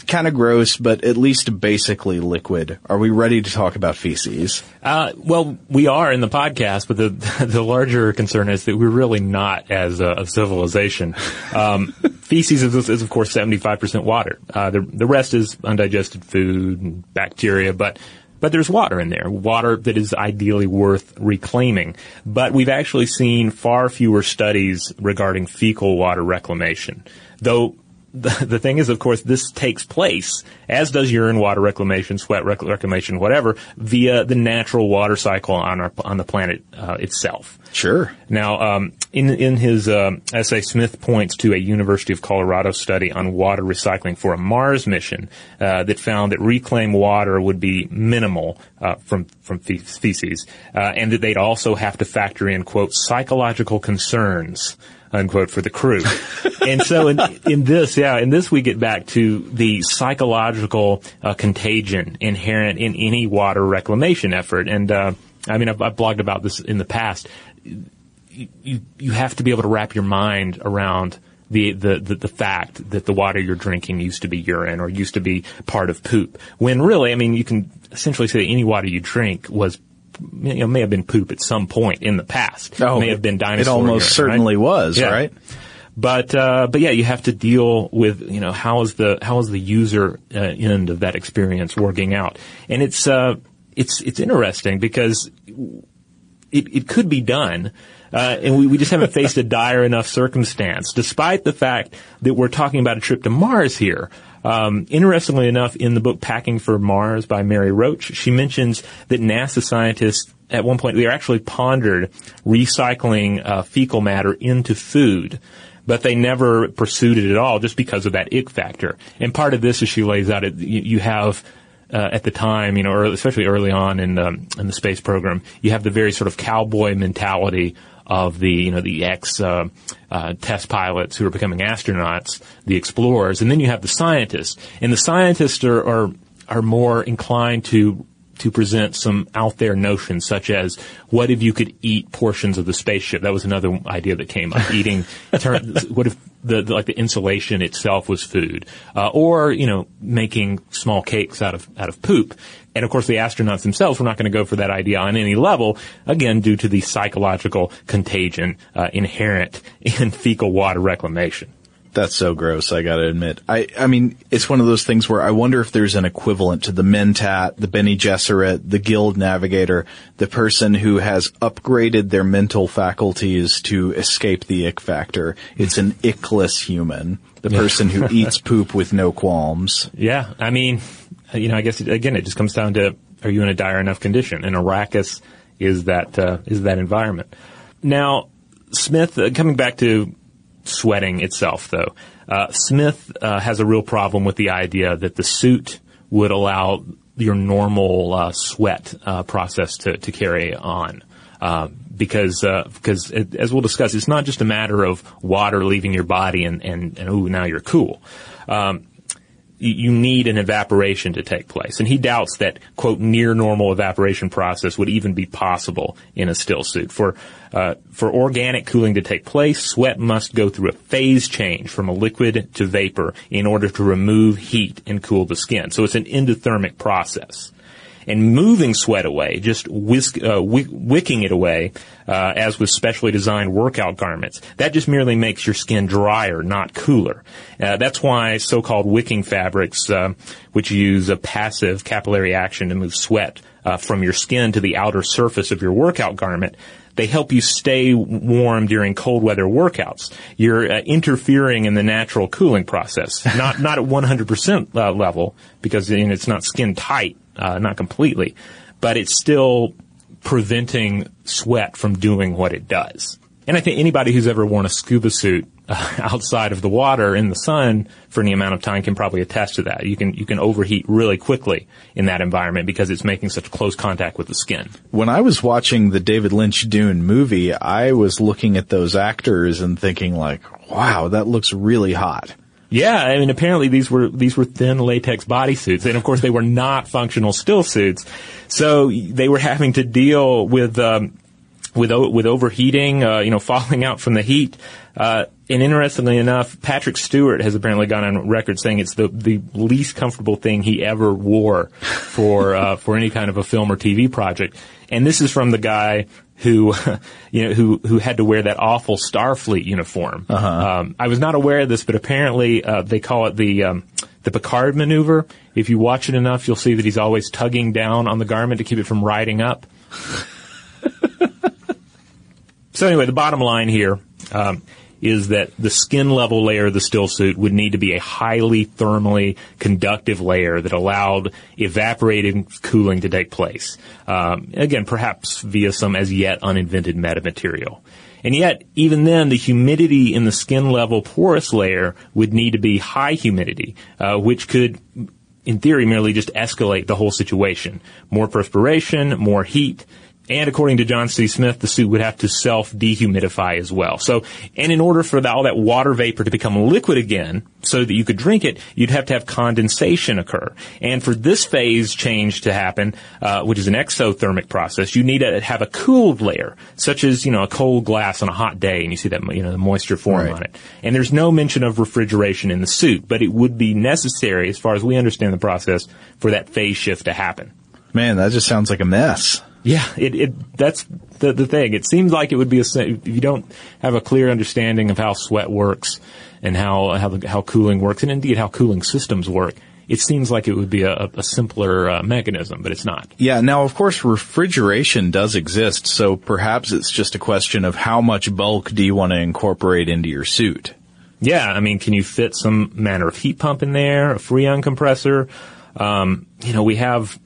kind of gross, but at least basically liquid. Are we ready to talk about feces? Uh, well, we are in the podcast, but the the larger concern is that we're really not as a, a civilization. Um, feces is, is, of course, seventy-five percent water. Uh, the, the rest is undigested food and bacteria, but but there's water in there, water that is ideally worth reclaiming. But we've actually seen far fewer studies regarding fecal water reclamation, though. The, the thing is, of course, this takes place, as does urine water reclamation, sweat rec- reclamation, whatever, via the natural water cycle on our on the planet uh, itself. Sure. Now, um, in in his um, essay, Smith points to a University of Colorado study on water recycling for a Mars mission uh, that found that reclaimed water would be minimal uh, from from fe- feces, uh, and that they'd also have to factor in, quote, psychological concerns, unquote, for the crew. And so in, in this, yeah, in this we get back to the psychological uh, contagion inherent in any water reclamation effort. And, uh, I mean, I've, I've blogged about this in the past. You, you, you have to be able to wrap your mind around the, the, the, the fact that the water you're drinking used to be urine or used to be part of poop. When really, I mean, you can essentially say that any water you drink was, you know, may have been poop at some point in the past. Oh, it may have been dinosaur. It almost urine, certainly right? was, yeah. right? But, uh, but yeah, you have to deal with, you know, how is the, how is the user uh, end of that experience working out? And it's, uh, it's, it's interesting because it, it could be done. Uh, and we, we just haven't faced a dire enough circumstance, despite the fact that we're talking about a trip to Mars here. Um, interestingly enough, in the book Packing for Mars by Mary Roach, she mentions that NASA scientists at one point, they actually pondered recycling uh, fecal matter into food, but they never pursued it at all just because of that ick factor. And part of this, as she lays out, it, you, you have... Uh, at the time, you know, or especially early on in um, in the space program, you have the very sort of cowboy mentality of the, you know, the ex uh, uh, test pilots who are becoming astronauts, the explorers, and then you have the scientists. And the scientists are are, are more inclined to to present some out there notions, such as what if you could eat portions of the spaceship? That was another idea that came up. Eating, what if The, the, like the insulation itself was food, uh, or, you know, making small cakes out of, out of poop. And of course the astronauts themselves were not going to go for that idea on any level, again, due to the psychological contagion, uh, inherent in fecal water reclamation. That's so gross, I gotta admit. I, I mean, it's one of those things where I wonder if there's an equivalent to the Mentat, the Bene Gesserit, the Guild Navigator, the person who has upgraded their mental faculties to escape the ick factor. It's an ickless human. The person who eats poop with no qualms. Yeah, I mean, you know, I guess, it, again, it just comes down to, are you in a dire enough condition? And Arrakis is that, uh, is that environment. Now, Smith, uh, coming back to sweating itself, though. Uh, Smith uh, has a real problem with the idea that the suit would allow your normal uh, sweat uh, process to, to carry on. Uh, because, uh, because it, as we'll discuss, it's not just a matter of water leaving your body and, and, and ooh, now you're cool. Um, you need an evaporation to take place. And he doubts that, quote, near normal evaporation process would even be possible in a still suit. For, uh, for organic cooling to take place, sweat must go through a phase change from a liquid to vapor in order to remove heat and cool the skin. So it's an endothermic process. And moving sweat away, just whisk, uh, wick, wicking it away, uh, as with specially designed workout garments, that just merely makes your skin drier, not cooler. Uh, that's why so-called wicking fabrics, uh, which use a passive capillary action to move sweat, uh, from your skin to the outer surface of your workout garment, they help you stay warm during cold weather workouts. You're uh, interfering in the natural cooling process, not not at one hundred percent uh, level, because you know, it's not skin tight, uh, not completely, but it's still preventing sweat from doing what it does. And I think anybody who's ever worn a scuba suit uh, outside of the water in the sun for any amount of time can probably attest to that. You can you can overheat really quickly in that environment because it's making such close contact with the skin. When I was watching the David Lynch Dune movie, I was looking at those actors and thinking like, wow, that looks really hot. Yeah, I mean, apparently these were these were thin latex bodysuits, and of course they were not functional still suits, so they were having to deal with um, with with overheating, uh, you know, falling out from the heat. Uh, and interestingly enough, Patrick Stewart has apparently gone on record saying it's the the least comfortable thing he ever wore for uh, for any kind of a film or T V project. And this is from the guy who, you know, who, who had to wear that awful Starfleet uniform. Uh-huh. Um, I was not aware of this, but apparently, uh, they call it the, um, the Picard maneuver. If you watch it enough, you'll see that he's always tugging down on the garment to keep it from riding up. So anyway, the bottom line here, um, is that the skin level layer of the still suit would need to be a highly thermally conductive layer that allowed evaporated cooling to take place. Um, again, perhaps via some as yet uninvented metamaterial. And yet, even then, the humidity in the skin level porous layer would need to be high humidity, uh, which could, in theory, merely just escalate the whole situation. More perspiration, more heat. And according to John C. Smith, the suit would have to self-dehumidify as well. So, and in order for the, all that water vapor to become liquid again, so that you could drink it, you'd have to have condensation occur. And for this phase change to happen, uh, which is an exothermic process, you need to have a cooled layer, such as, you know, a cold glass on a hot day, and you see that, you know, the moisture form right. on it. And there's no mention of refrigeration in the suit, but it would be necessary, as far as we understand the process, for that phase shift to happen. Man, that just sounds like a mess. Yeah, it, it, that's the, the thing. It seems like it would be a, if you don't have a clear understanding of how sweat works and how, how, the, how cooling works and indeed how cooling systems work, it seems like it would be a, a simpler uh, mechanism, but it's not. Yeah, now of course refrigeration does exist, so perhaps it's just a question of how much bulk do you want to incorporate into your suit? Yeah, I mean, can you fit some manner of heat pump in there, a Freon compressor? Um, you know, we have...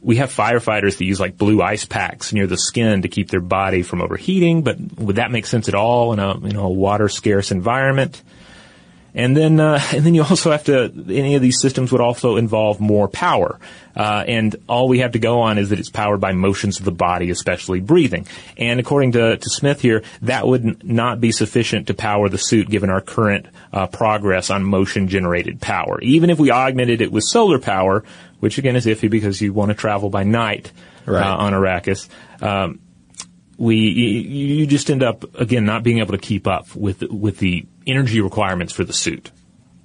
We have firefighters that use like blue ice packs near the skin to keep their body from overheating, but would that make sense at all in a, you know, a water scarce environment? And then, uh, and then you also have to, any of these systems would also involve more power. Uh, and all we have to go on is that it's powered by motions of the body, especially breathing. And according to, to Smith here, that would not be sufficient to power the suit given our current, uh, progress on motion generated power. Even if we augmented it with solar power, which again is iffy because you want to travel by night, right. uh, on Arrakis, um, we, you, you just end up, again, not being able to keep up with, with the energy requirements for the suit.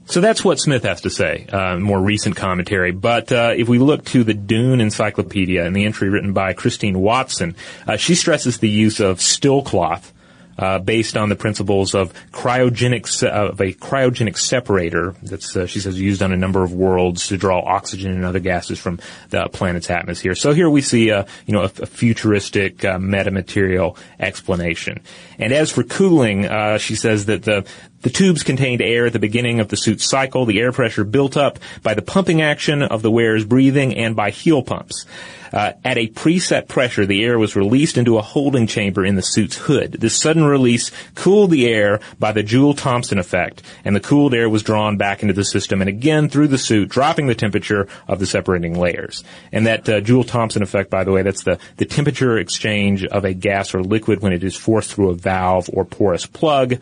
So that's what Smith has to say, uh, more recent commentary. But uh, if we look to the Dune Encyclopedia and the entry written by Christine Watson, uh, she stresses the use of still cloth uh, based on the principles of cryogenic se- of a cryogenic separator that's, uh, she says, used on a number of worlds to draw oxygen and other gases from the planet's atmosphere. So here we see a, you know, a, a futuristic uh, metamaterial explanation. And as for cooling, uh, she says that the The tubes contained air at the beginning of the suit's cycle, the air pressure built up by the pumping action of the wearer's breathing and by heel pumps. Uh, at a preset pressure, the air was released into a holding chamber in the suit's hood. This sudden release cooled the air by the Joule-Thomson effect, and the cooled air was drawn back into the system and again through the suit, dropping the temperature of the separating layers. And that uh, Joule-Thomson effect, by the way, that's the, the temperature exchange of a gas or liquid when it is forced through a valve or porous plug,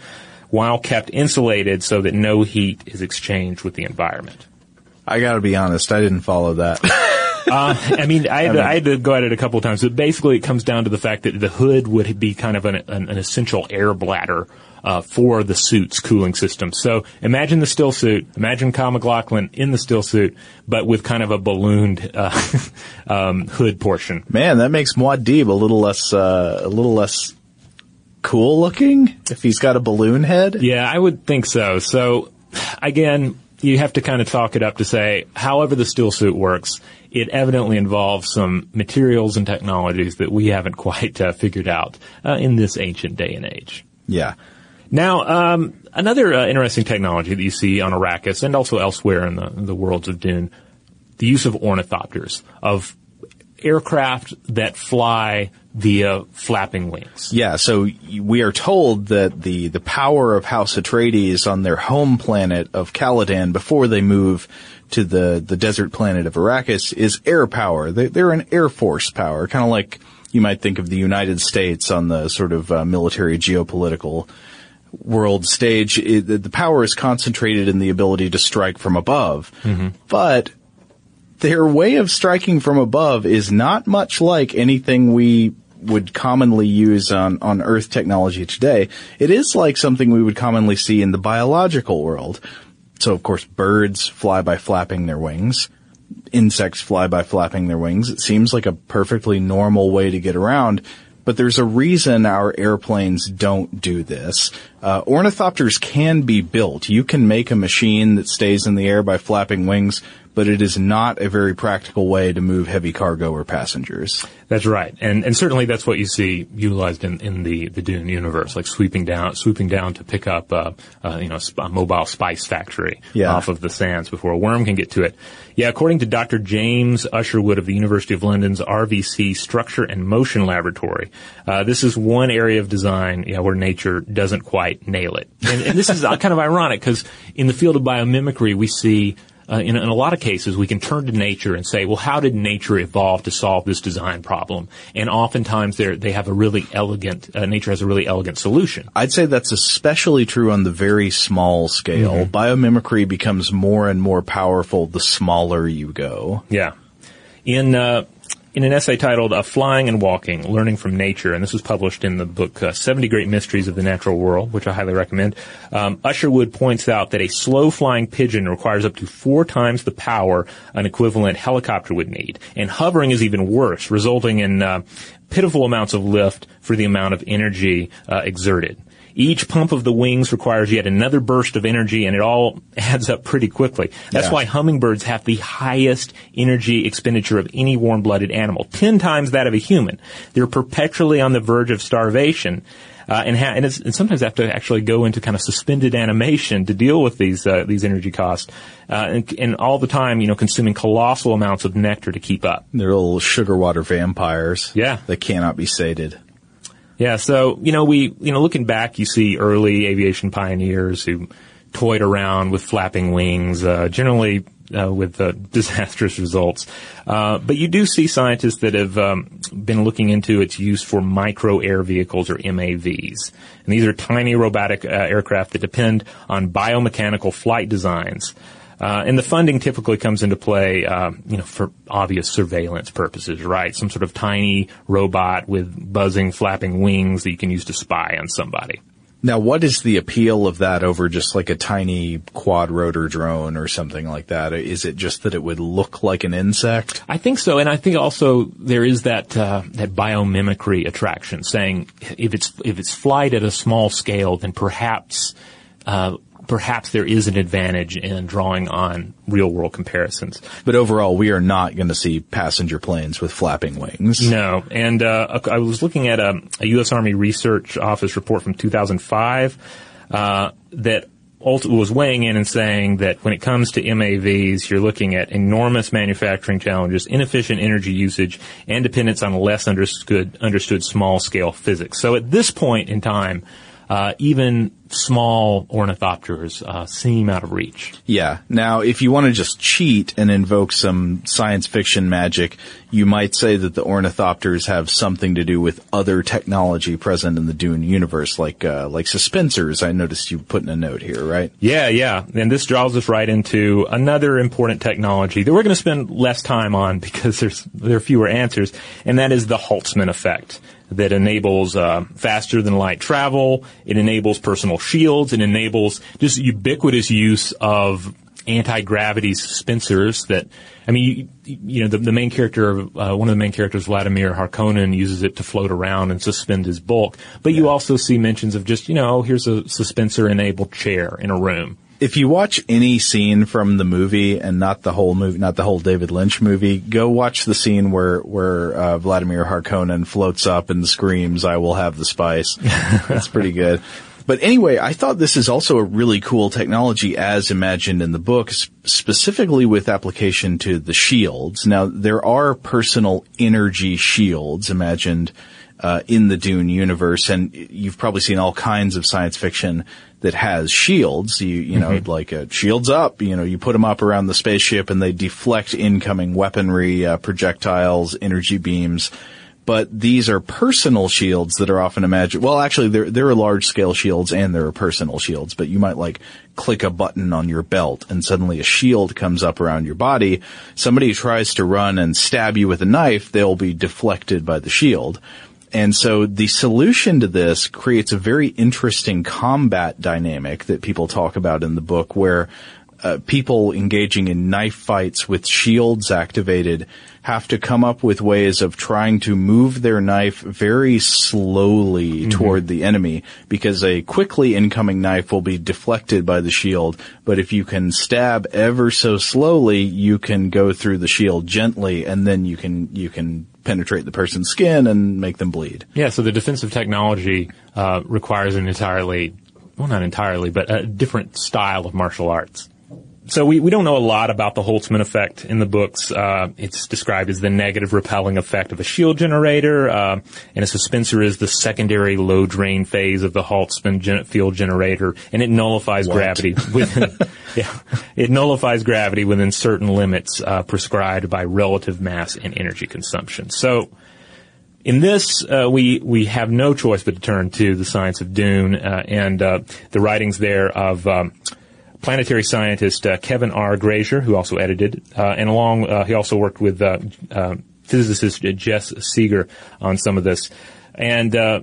while kept insulated so that no heat is exchanged with the environment. I gotta be honest, I didn't follow that. uh, I mean, I had, I, mean, to, I had to go at it a couple of times. But basically, it comes down to the fact that the hood would be kind of an, an, an essential air bladder uh, for the suit's cooling system. So imagine the still suit, imagine Kyle MacLachlan in the still suit, but with kind of a ballooned uh, um, hood portion. Man, that makes Maude Beep a little less, uh, a little less... cool looking if he's got a balloon head? Yeah, I would think so. So, again, you have to kind of talk it up to say, however the still suit works, it evidently involves some materials and technologies that we haven't quite uh, figured out uh, in this ancient day and age. Yeah. Now, um, another uh, interesting technology that you see on Arrakis and also elsewhere in the, the worlds of Dune, the use of ornithopters, of aircraft that fly via flapping wings. Yeah, so we are told that the, the power of House Atreides on their home planet of Caladan before they move to the, the desert planet of Arrakis is air power. They, they're an air force power, kind of like you might think of the United States on the sort of uh, military geopolitical world stage. It, the power is concentrated in the ability to strike from above. Mm-hmm. But their way of striking from above is not much like anything we would commonly use on, on Earth technology today. It is like something we would commonly see in the biological world. So, of course, birds fly by flapping their wings. Insects fly by flapping their wings. It seems like a perfectly normal way to get around, but there's a reason our airplanes don't do this. Uh, ornithopters can be built. You can make a machine that stays in the air by flapping wings, but it is not a very practical way to move heavy cargo or passengers. That's right. And and certainly that's what you see utilized in, in the, the Dune universe, like swooping down swooping down to pick up uh, uh, you know, a mobile spice factory yeah. off of the sands before a worm can get to it. Yeah, according to Doctor James Usherwood of the University of London's R V C Structure and Motion Laboratory, uh, this is one area of design yeah, where nature doesn't quite nail it. And, and this is kind of ironic because in the field of biomimicry we see uh, in, in a lot of cases, we can turn to nature and say, well, how did nature evolve to solve this design problem? And oftentimes they they have a really elegant, uh, nature has a really elegant solution. I'd say that's especially true on the very small scale. Mm-hmm. Biomimicry becomes more and more powerful the smaller you go. Yeah. In, uh, in an essay titled uh, Flying and Walking, Learning from Nature, and this was published in the book uh, seventy Great Mysteries of the Natural World, which I highly recommend, um, Usherwood points out that a slow-flying pigeon requires up to four times the power an equivalent helicopter would need. And hovering is even worse, resulting in uh, pitiful amounts of lift for the amount of energy uh, exerted. Each pump of the wings requires yet another burst of energy, and it all adds up pretty quickly. That's yeah. why hummingbirds have the highest energy expenditure of any warm-blooded animal, ten times that of a human. They're perpetually on the verge of starvation, uh, and, ha- and, it's, and sometimes have to actually go into kind of suspended animation to deal with these uh, these energy costs, uh, and, and all the time, you know, consuming colossal amounts of nectar to keep up. They're little sugar water vampires. Yeah, that cannot be sated. Yeah, so, you know, we, you know, looking back, you see early aviation pioneers who toyed around with flapping wings, uh, generally, uh, with, uh, disastrous results. Uh, but you do see scientists that have, um, been looking into its use for micro air vehicles, or M A Vs. And these are tiny robotic, uh, aircraft that depend on biomechanical flight designs. Uh, and the funding typically comes into play, uh, you know, for obvious surveillance purposes, right? Some sort of tiny robot with buzzing, flapping wings that you can use to spy on somebody. Now, what is the appeal of that over just like a tiny quad rotor drone or something like that? Is it just that it would look like an insect? I think so, and I think also there is that uh, that biomimicry attraction, saying if it's if it's flight at a small scale, then perhaps. Uh, Perhaps there is an advantage in drawing on real-world comparisons. But overall, we are not going to see passenger planes with flapping wings. No. And uh I was looking at a, a U S Army Research Office report from two thousand five uh that was weighing in and saying that when it comes to M A Vs, you're looking at enormous manufacturing challenges, inefficient energy usage, and dependence on less understood, understood small-scale physics. So at this point in time, Uh, even small ornithopters, uh, seem out of reach. Yeah. Now, if you want to just cheat and invoke some science fiction magic, you might say that the ornithopters have something to do with other technology present in the Dune universe, like, uh, like suspensors. I noticed you put in a note here, right? Yeah, yeah. And this draws us right into another important technology that we're going to spend less time on because there's, there are fewer answers, and that is the Holtzman effect. That enables uh, faster than light travel. It enables personal shields. It enables just ubiquitous use of anti-gravity suspensors. That I mean, you, you know, the, the main character, uh, one of the main characters, Vladimir Harkonnen, uses it to float around and suspend his bulk. But you also see mentions of just, you know, here's a suspensor-enabled chair in a room. If you watch any scene from the movie, and not the whole movie, not the whole David Lynch movie, go watch the scene where where uh, Vladimir Harkonnen floats up and screams, "I will have the spice." That's pretty good. But anyway, I thought this is also a really cool technology as imagined in the book, specifically with application to the shields. Now, there are personal energy shields imagined uh in the Dune universe, and you've probably seen all kinds of science fiction that has shields. You you know, mm-hmm. like a shields up, you know, you put them up around the spaceship and they deflect incoming weaponry, uh, projectiles, energy beams. But these are personal shields that are often imagined. Well, actually, there there are large-scale shields and there are personal shields, but you might, like, click a button on your belt and suddenly a shield comes up around your body. Somebody tries to run and stab you with a knife, they'll be deflected by the shield. And so the solution to this creates a very interesting combat dynamic that people talk about in the book, where uh, people engaging in knife fights with shields activated have to come up with ways of trying to move their knife very slowly mm-hmm. toward the enemy, because a quickly incoming knife will be deflected by the shield. But if you can stab ever so slowly, you can go through the shield gently, and then you can you can penetrate the person's skin and make them bleed. Yeah, so the defensive technology uh requires an entirely, well, not entirely, but a different style of martial arts. So we, we don't know a lot about the Holtzman effect in the books. Uh, it's described as the negative repelling effect of a shield generator, uh, and a suspensor is the secondary low drain phase of the Holtzman gen- field generator, and it nullifies what? gravity within, yeah, it nullifies gravity within certain limits, uh, prescribed by relative mass and energy consumption. So, in this, uh, we, we have no choice but to turn to The Science of Dune, uh, and, uh, the writings there of, um, planetary scientist uh, Kevin R. Grazier, who also edited, uh, and along uh, he also worked with uh, uh, physicist Jess Seeger on some of this. And uh,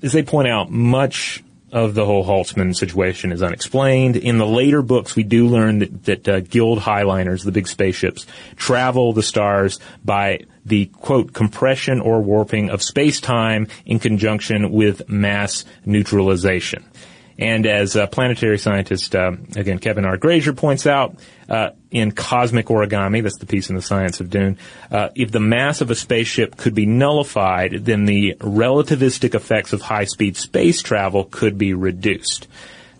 as they point out, much of the whole Holtzman situation is unexplained. In the later books, we do learn that, that uh, Guild Highliners, the big spaceships, travel the stars by the, quote, compression or warping of space-time in conjunction with mass neutralization. And as uh, planetary scientist, uh, again, Kevin R. Grazier points out, uh, in Cosmic Origami, that's the piece in The Science of Dune, uh, if the mass of a spaceship could be nullified, then the relativistic effects of high-speed space travel could be reduced.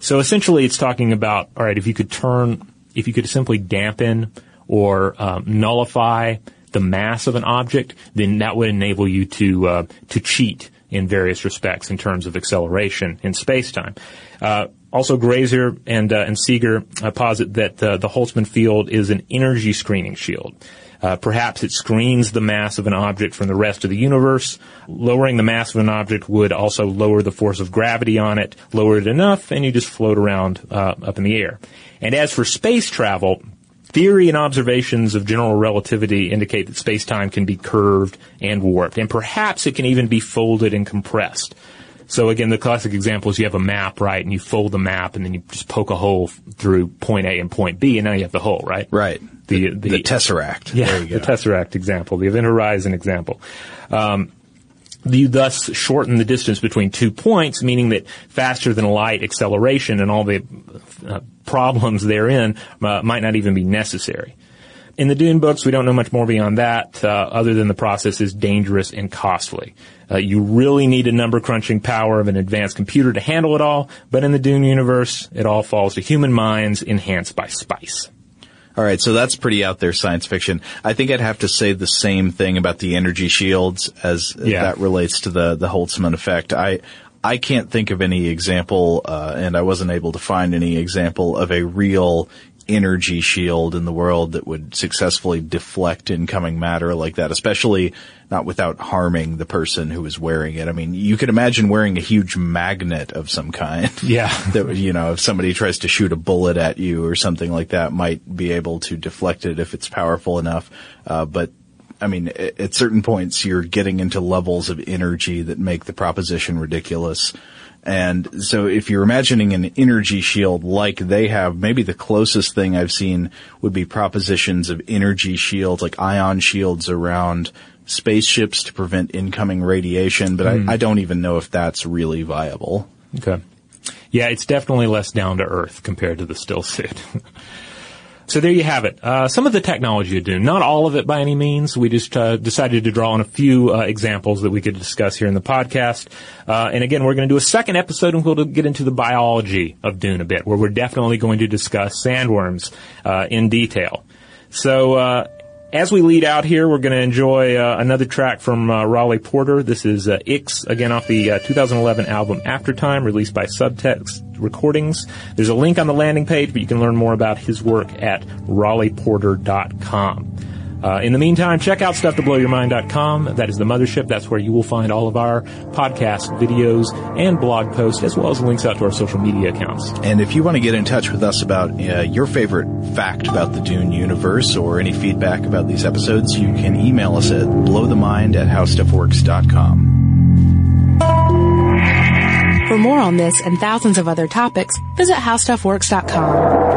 So essentially it's talking about, all right, if you could turn, if you could simply dampen or um, nullify the mass of an object, then that would enable you to uh, to cheat in various respects in terms of acceleration in space-time. Uh, also, Grazier and uh, and Seeger uh, posit that uh, the Holtzman field is an energy screening shield. Uh, perhaps it screens the mass of an object from the rest of the universe. Lowering the mass of an object would also lower the force of gravity on it. Lower it enough, and you just float around uh, up in the air. And as for space travel, theory and observations of general relativity indicate that space-time can be curved and warped, and perhaps it can even be folded and compressed. So again, the classic example is you have a map, right, and you fold the map, and then you just poke a hole through point A and point B, and now you have the hole, right? Right. The, the, the, the Tesseract. Yeah, there you go. The Tesseract example, the event horizon example. Um, You thus shorten the distance between two points, meaning that faster than light acceleration and all the uh, problems therein uh, might not even be necessary. In the Dune books, we don't know much more beyond that, uh, other than the process is dangerous and costly. Uh, you really need a number-crunching power of an advanced computer to handle it all, but in the Dune universe, it all falls to human minds enhanced by spice. All right, so that's pretty out there science fiction. I think I'd have to say the same thing about the energy shields as yeah. that relates to the, the Holtzman effect. I I can't think of any example, uh, and I wasn't able to find any example of a real energy shield in the world that would successfully deflect incoming matter like that, especially not without harming the person who is wearing it. I mean, you could imagine wearing a huge magnet of some kind. Yeah. That, you know, if somebody tries to shoot a bullet at you or something like that, might be able to deflect it if it's powerful enough. Uh, but I mean, at certain points, you're getting into levels of energy that make the proposition ridiculous. And so if you're imagining an energy shield like they have, maybe the closest thing I've seen would be propositions of energy shields, like ion shields around spaceships to prevent incoming radiation. But mm. I, I don't even know if that's really viable. Okay. Yeah, it's definitely less down to earth compared to the still suit. So there you have it. Uh, some of the technology of Dune. Not all of it by any means. We just uh, decided to draw on a few uh, examples that we could discuss here in the podcast. Uh, and again, we're going to do a second episode and we'll get into the biology of Dune a bit, where we're definitely going to discuss sandworms uh, in detail. So uh, as we lead out here, we're going to enjoy uh, another track from uh, Raleigh Porter. This is uh, Ix, again off the uh, two thousand eleven album Aftertime, released by Subtext Recordings. There's a link on the landing page, but you can learn more about his work at Raleigh Porter dot com. Uh, in the meantime, check out stuff to blow your mind dot com. That is the mothership. That's where you will find all of our podcasts, videos, and blog posts, as well as links out to our social media accounts. And if you want to get in touch with us about uh, your favorite fact about the Dune universe or any feedback about these episodes, you can email us at blow the mind at how stuff works dot com. For more on this and thousands of other topics, visit how stuff works dot com.